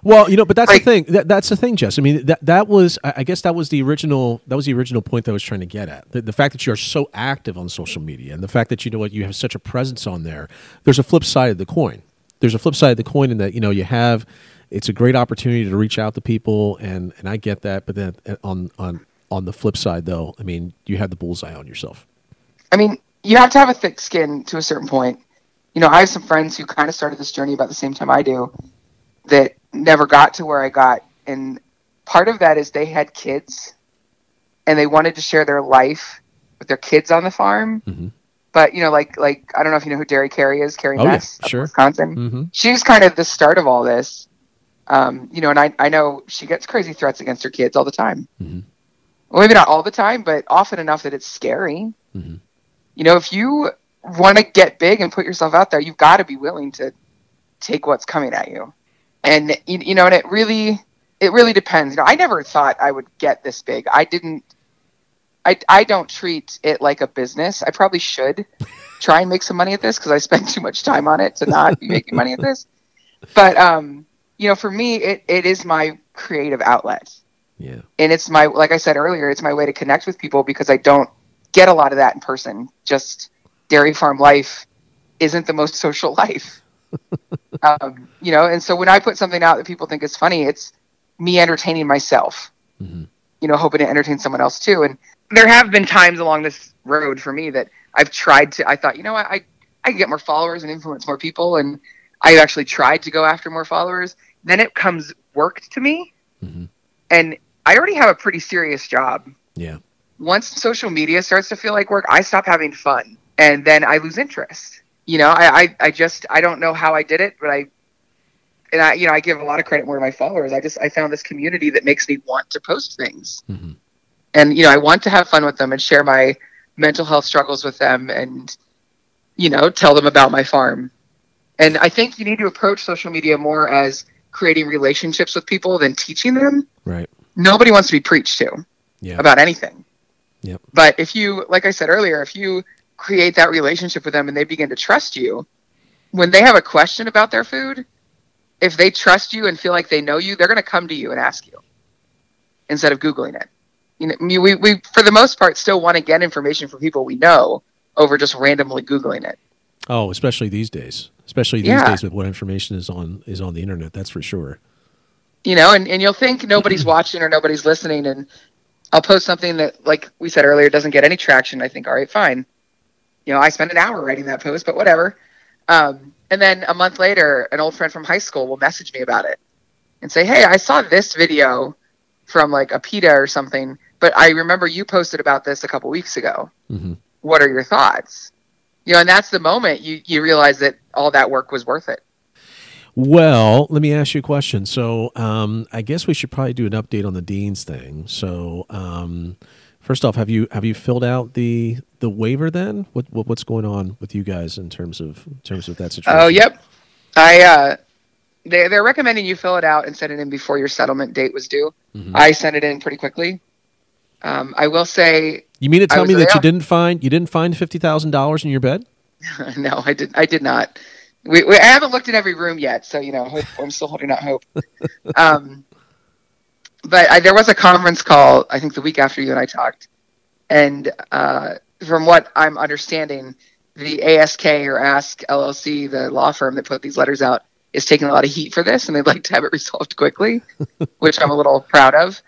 Well, you know, but that's like, the thing. That's the thing, Jess. I mean, that was the original point that I was trying to get at. The fact that you are so active on social media, and the fact that you have such a presence on there. There's a flip side of the coin. In that it's a great opportunity to reach out to people, and I get that. But then on the flip side, though, I mean, you have the bullseye on yourself. I mean, you have to have a thick skin to a certain point. You know, I have some friends who kind of started this journey about the same time I do that never got to where I got. And part of that is they had kids, and they wanted to share their life with their kids on the farm. Mm-hmm. But, you know, like I don't know if you know who Dairy Carrie is, Carrie Mess, yeah, sure. Wisconsin. Mm-hmm. She was kind of the start of all this. You know, and I know she gets crazy threats against her kids all the time. Mm-hmm. Well, maybe not all the time, but often enough that it's scary. Mm-hmm. You know, if you want to get big and put yourself out there, you've got to be willing to take what's coming at you. And, you know, and it really depends. You know, I never thought I would get this big. I don't treat it like a business. I probably should try and make some money at this because I spend too much time on it to not be making money at this. But, you know, for me, it is my creative outlet. Yeah. And it's my, like I said earlier, it's my way to connect with people because I don't get a lot of that in person. Just dairy farm life isn't the most social life. You know, and so when I put something out that people think is funny, it's me entertaining myself, mm-hmm. you know, hoping to entertain someone else too. And there have been times along this road for me that I've tried to, I thought, you know what, I can get more followers and influence more people. And I actually tried to go after more followers. Then it comes worked to me. Mm-hmm. And I already have a pretty serious job. Yeah. Once social media starts to feel like work, I stop having fun. And then I lose interest. You know, I don't know how I did it, but I give a lot of credit more to my followers. I found this community that makes me want to post things. Mm-hmm. And, you know, I want to have fun with them and share my mental health struggles with them and, you know, tell them about my farm. And I think you need to approach social media more as creating relationships with people than teaching them. Right. Nobody wants to be preached to about anything. Yep. But if you, like I said earlier, if you create that relationship with them and they begin to trust you, when they have a question about their food, if they trust you and feel like they know you, they're going to come to you and ask you instead of Googling it. You know, we for the most part still want to get information from people we know over just randomly Googling it. Oh, especially these days. Especially these days with what information is on the internet, that's for sure. You know, and you'll think nobody's watching or nobody's listening, and I'll post something that, like we said earlier, doesn't get any traction. I think, all right, fine. You know, I spent an hour writing that post, but whatever. And then a month later, an old friend from high school will message me about it and say, hey, I saw this video from like a PETA or something, but I remember you posted about this a couple weeks ago. Mm-hmm. What are your thoughts? You know, and that's the moment you realize that all that work was worth it. Well, let me ask you a question. So I guess we should probably do an update on the Dean's thing. So first off, have you filled out the waiver then? What's going on with you guys in terms of that situation? Oh, yep. They're recommending you fill it out and send it in before your settlement date was due. Mm-hmm. I sent it in pretty quickly. I will say, you mean to tell me that you didn't find $50,000 in your bed? No, I did not. I haven't looked in every room yet, so hope, I'm still holding out hope. But there was a conference call, I think the week after you and I talked, and from what I'm understanding, the ASK or Ask LLC, the law firm that put these letters out, is taking a lot of heat for this, and they'd like to have it resolved quickly, which I'm a little proud of.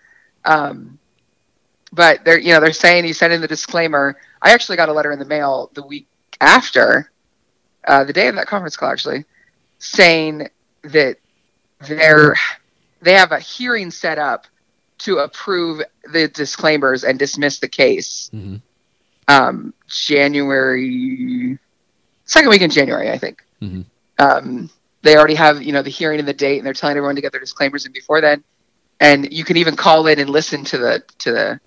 But they're saying you send in the disclaimer. I actually got a letter in the mail the week after, the day of that conference call, actually, saying that they have a hearing set up to approve the disclaimers and dismiss the case. Mm-hmm. Second week in January, I think. Mm-hmm. They already have, the hearing and the date, and they're telling everyone to get their disclaimers in before then. And you can even call in and listen to the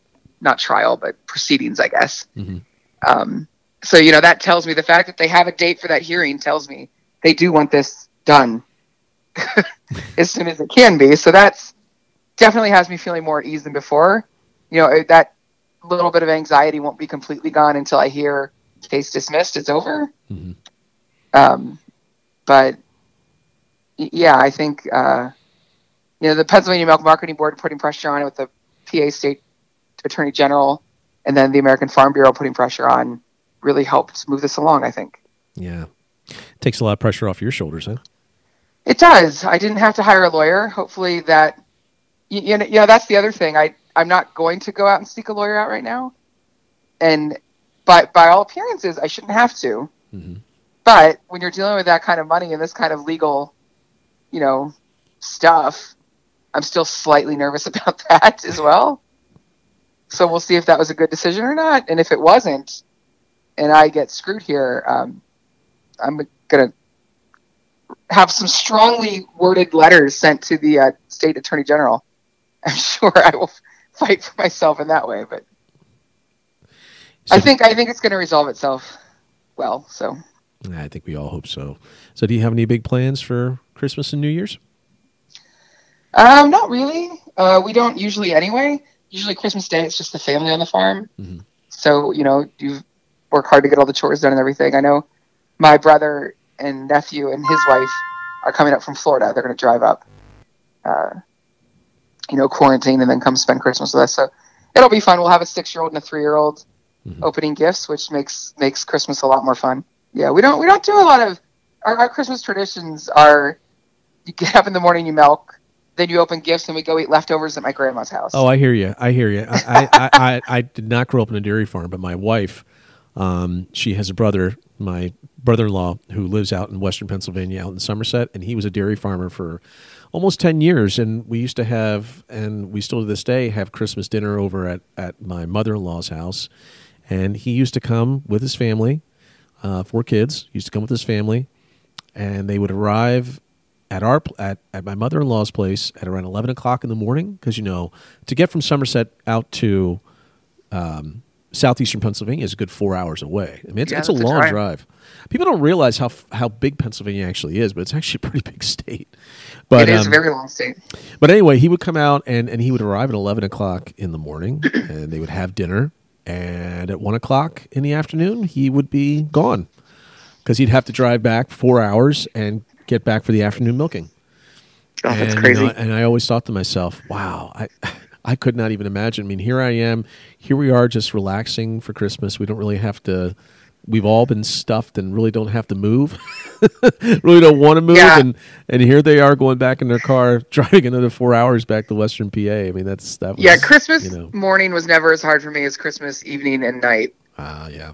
not trial, but proceedings, I guess. Mm-hmm. So that tells me, the fact that they have a date for that hearing tells me they do want this done as soon as it can be. So that's definitely has me feeling more at ease than before. That little bit of anxiety won't be completely gone until I hear case dismissed, it's over. Mm-hmm. But yeah, I think, the Pennsylvania Milk Marketing Board putting pressure on it with the PA State Attorney General, and then the American Farm Bureau putting pressure on, really helped move this along, I think. Yeah. Takes a lot of pressure off your shoulders, huh? It does. I didn't have to hire a lawyer. Hopefully that, that's the other thing. I'm not going to go out and seek a lawyer out right now. And by all appearances, I shouldn't have to. Mm-hmm. But when you're dealing with that kind of money and this kind of legal, stuff, I'm still slightly nervous about that as well. So we'll see if that was a good decision or not. And if it wasn't, and I get screwed here, I'm going to have some strongly worded letters sent to the state attorney general. I'm sure I will fight for myself in that way, but so, I think it's going to resolve itself well. So I think we all hope so. So do you have any big plans for Christmas and New Year's? Not really. We don't usually anyway. Usually Christmas Day, it's just the family on the farm. Mm-hmm. So, you've work hard to get all the chores done and everything. I know my brother and nephew and his wife are coming up from Florida. They're going to drive up, quarantine, and then come spend Christmas with us. So it'll be fun. We'll have a 6-year-old and a 3-year-old mm-hmm. opening gifts, which makes Christmas a lot more fun. Yeah, we don't do a lot of our Christmas traditions. Are you get up in the morning, you milk. Then you open gifts, and we go eat leftovers at my grandma's house. Oh, I hear you. I did not grow up in a dairy farm, but my wife, she has a brother, my brother-in-law, who lives out in western Pennsylvania, out in Somerset, and he was a dairy farmer for almost 10 years. And we used to have, and we still to this day, have Christmas dinner over at my mother-in-law's house. And he used to come with his family, 4 kids, used to come with his family, and they would arrive at my mother-in-law's place at around 11 o'clock in the morning, because, to get from Somerset out to southeastern Pennsylvania is a good 4 hours away. I mean, it's a long drive. People don't realize how big Pennsylvania actually is, but it's actually a pretty big state. But it is a very long state. But anyway, he would come out and he would arrive at 11 o'clock in the morning, and they would have dinner. And at 1 o'clock in the afternoon, he would be gone, because he'd have to drive back 4 hours and get back for the afternoon milking. Oh, that's crazy. And I always thought to myself, wow, I could not even imagine. I mean, here we are just relaxing for Christmas. We don't really have to, we've all been stuffed and really don't have to move, really don't want to move. Yeah. And here they are going back in their car, driving another 4 hours back to western PA. I mean, that was. Yeah, Christmas morning was never as hard for me as Christmas evening and night. Yeah.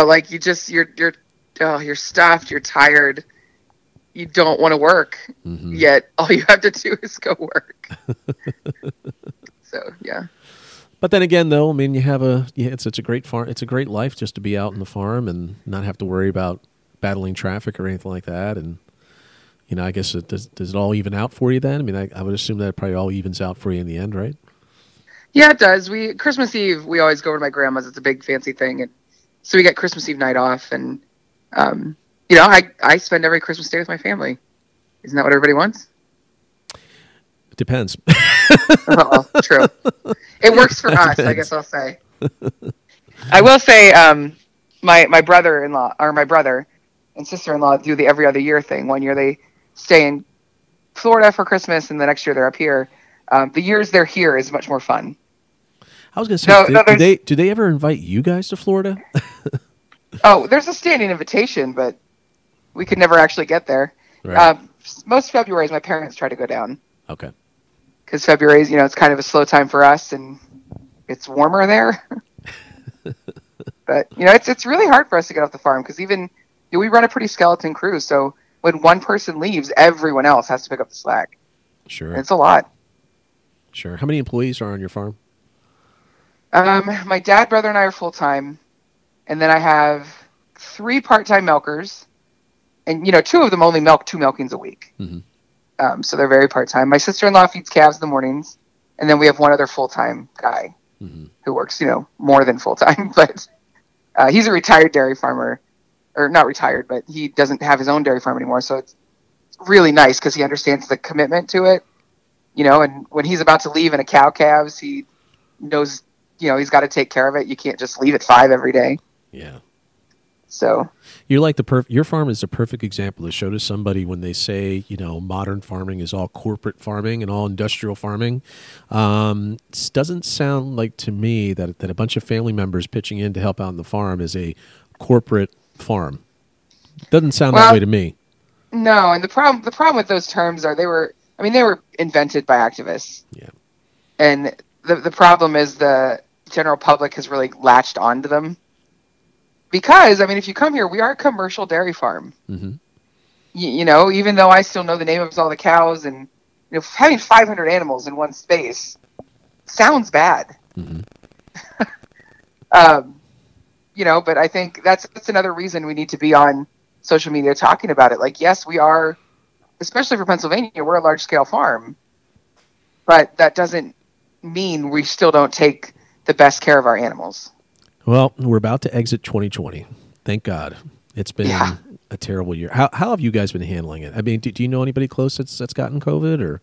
Like you're stuffed, you're tired. You don't want to work, mm-hmm. yet all you have to do is go work. So yeah, but then again, though, I mean, it's a great farm. It's a great life just to be out on the farm and not have to worry about battling traffic or anything like that. And I guess does it all even out for you then? I mean, I would assume that it probably all evens out for you in the end, right? Yeah, it does. We Christmas Eve we always go over to my grandma's. It's a big fancy thing, and so we get Christmas Eve night off, and I spend every Christmas day with my family. Isn't that what everybody wants? It depends. Oh, true. It works for us, I guess I'll say. I will say my brother-in-law, or my brother and sister-in-law do the every other year thing. One year they stay in Florida for Christmas, and the next year they're up here. The years they're here is much more fun. I was going to say, do they ever invite you guys to Florida? Oh, there's a standing invitation, but we could never actually get there. Right. Most Februarys, my parents try to go down. Okay. Because February is, it's kind of a slow time for us, and it's warmer there. But, it's really hard for us to get off the farm, because even we run a pretty skeleton crew, so when one person leaves, everyone else has to pick up the slack. Sure. And it's a lot. Sure. How many employees are on your farm? My dad, brother, and I are full-time, and then I have 3 part-time milkers, and, 2 of them only milk 2 milkings a week. Mm-hmm. So they're very part-time. My sister-in-law feeds calves in the mornings, and then we have one other full-time guy mm-hmm. who works, more than full-time, but he's a retired dairy farmer, or not retired, but he doesn't have his own dairy farm anymore, so it's really nice because he understands the commitment to it, and when he's about to leave and a cow calves, he knows... he's got to take care of it. You can't just leave at 5 every day. Yeah. So you're like your farm is a perfect example to show to somebody when they say, modern farming is all corporate farming and all industrial farming. It doesn't sound like to me that a bunch of family members pitching in to help out on the farm is a corporate farm. Doesn't sound that way to me. No, and the problem with those terms are they were invented by activists. Yeah. And the problem is the general public has really latched onto them because, if you come here, we are a commercial dairy farm. Mm-hmm. Even though I still know the name of all the cows and having 500 animals in one space sounds bad. Mm-hmm. But I think that's another reason we need to be on social media talking about it. Like, yes, we are, especially for Pennsylvania, we're a large scale farm, but that doesn't mean we still don't take the best care of our animals. Well, we're about to exit 2020. Thank God. It's been a terrible year. How have you guys been handling it? Do you know anybody close that's gotten COVID or?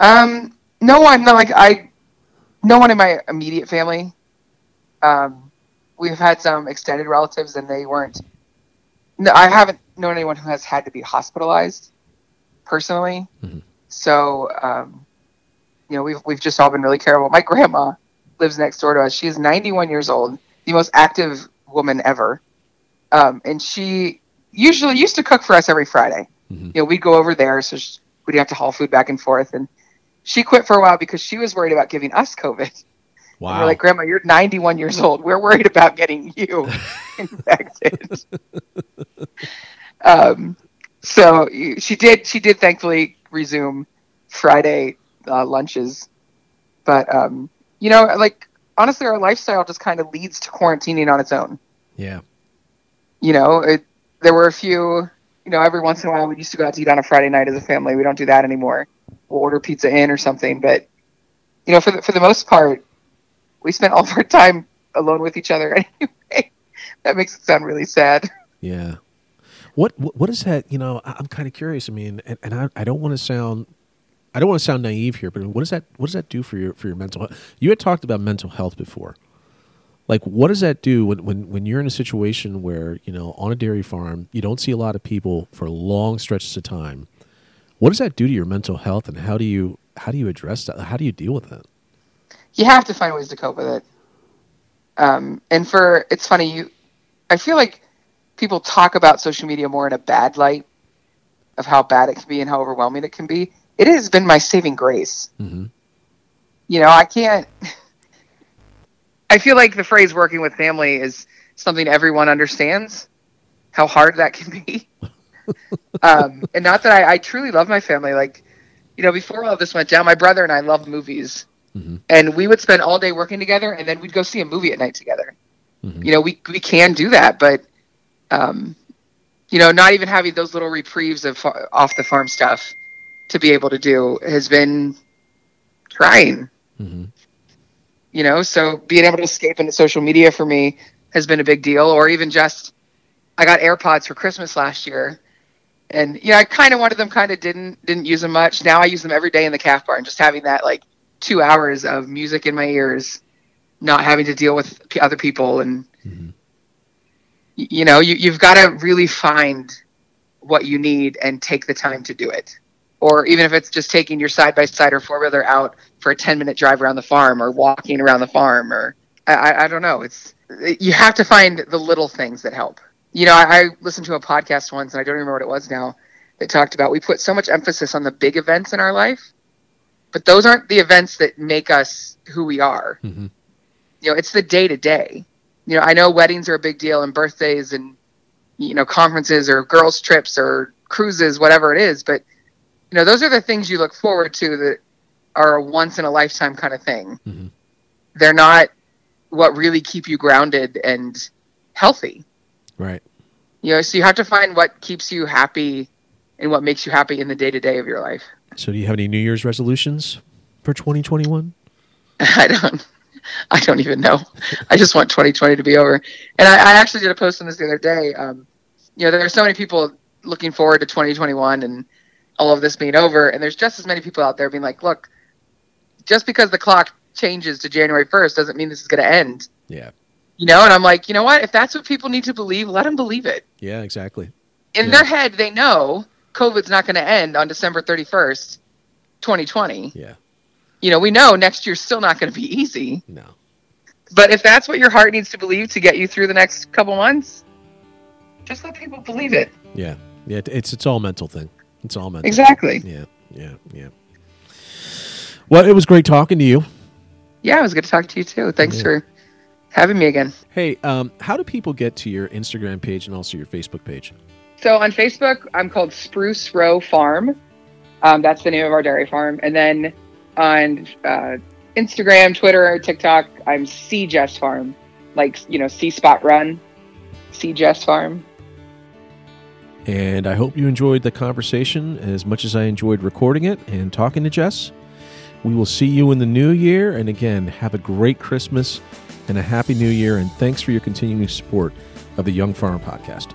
No one. No one in my immediate family. We've had some extended relatives, and they weren't. No, I haven't known anyone who has had to be hospitalized personally. Mm-hmm. So. We've just all been really careful. My grandma lives next door to us. She is 91 years old, the most active woman ever. And she usually used to cook for us every Friday. Mm-hmm. We'd go over there, so we didn't have to haul food back and forth. And she quit for a while because she was worried about giving us COVID. Wow. And we're like, Grandma, you're 91 years old. We're worried about getting you infected. So she did thankfully resume Friday lunches, but honestly, our lifestyle just kind of leads to quarantining on its own. Yeah. There were a few, every once in a while we used to go out to eat on a Friday night as a family. We don't do that anymore. We'll order pizza in or something, but for the most part, we spent all of our time alone with each other anyway. That makes it sound really sad. Yeah. What is that? I'm kind of curious. I don't want to sound. I don't want to sound naive here, but what does that do for your mental health? You had talked about mental health before. Like, what does that do when you're in a situation where, on a dairy farm, you don't see a lot of people for long stretches of time? What does that do to your mental health, and how do you address that? How do you deal with it? You have to find ways to cope with it. It's funny, I feel like people talk about social media more in a bad light of how bad it can be and how overwhelming it can be. It has been my saving grace. Mm-hmm. I feel like the phrase working with family is something everyone understands how hard that can be. And not that I truly love my family. Like, before all this went down, my brother and I love movies. Mm-hmm. And we would spend all day working together, and then we'd go see a movie at night together. Mm-hmm. We can do that, but, not even having those little reprieves of off the farm stuff to be able to do has been trying. Mm-hmm. So being able to escape into social media for me has been a big deal. Or even just, I got AirPods for Christmas last year, And, you know, I kind of wanted them, kind of didn't use them much. Now I use them every day in the calf barn, just having that, like, 2 hours of music in my ears, not having to deal with other people. And, you know, you've got to really find what you need and take the time to do it. Or even if it's just taking your side-by-side or four-wheeler out for a 10-minute drive around the farm, or walking around the farm, or I don't know. You have to find the little things that help. You know, I listened to a podcast once, and I don't remember what it was now, that talked about we put so much emphasis on the big events in our life, but those aren't the events that make us who we are. Mm-hmm. You know, it's the day-to-day. You know, I know weddings are a big deal, and birthdays, and, you know, conferences, or girls' trips, or cruises, whatever it is, but, you know, those are the things you look forward to that are a once-in-a-lifetime kind of thing. Mm-hmm. They're not what really keep you grounded and healthy. Right. You know, so you have to find what keeps you happy and what makes you happy in the day-to-day of your life. So do you have any New Year's resolutions for 2021? I don't even know. I just want 2020 to be over. And I actually did a post on this the other day. You know, there are so many people looking forward to 2021 and all of this being over, and there's just as many people out there being like, look, just because the clock changes to January 1st doesn't mean this is going to end. Yeah. You know, and I'm like, you know what? If that's what people need to believe, let them believe it. Yeah, exactly. In their head, they know COVID's not going to end on December 31st, 2020. Yeah. You know, we know next year's still not going to be easy. No. But if that's what your heart needs to believe to get you through the next couple months, just let people believe it. Yeah. Yeah. It's all a mental thing. It's all mental. Exactly. Yeah. Yeah. Yeah. Well, it was great talking to you. Yeah, it was good to talk to you too. Thanks for having me again. Hey, how do people get to your Instagram page and also your Facebook page? So on Facebook, I'm called Spruce Row Farm. That's the name of our dairy farm. And then on Instagram, Twitter, TikTok, I'm C Jess Farm. Like, you know, C Spot Run, C Jess Farm. And I hope you enjoyed the conversation as much as I enjoyed recording it and talking to Jess. We will see you in the new year. And again, have a great Christmas and a happy new year. And thanks for your continuing support of the Young Farm Podcast.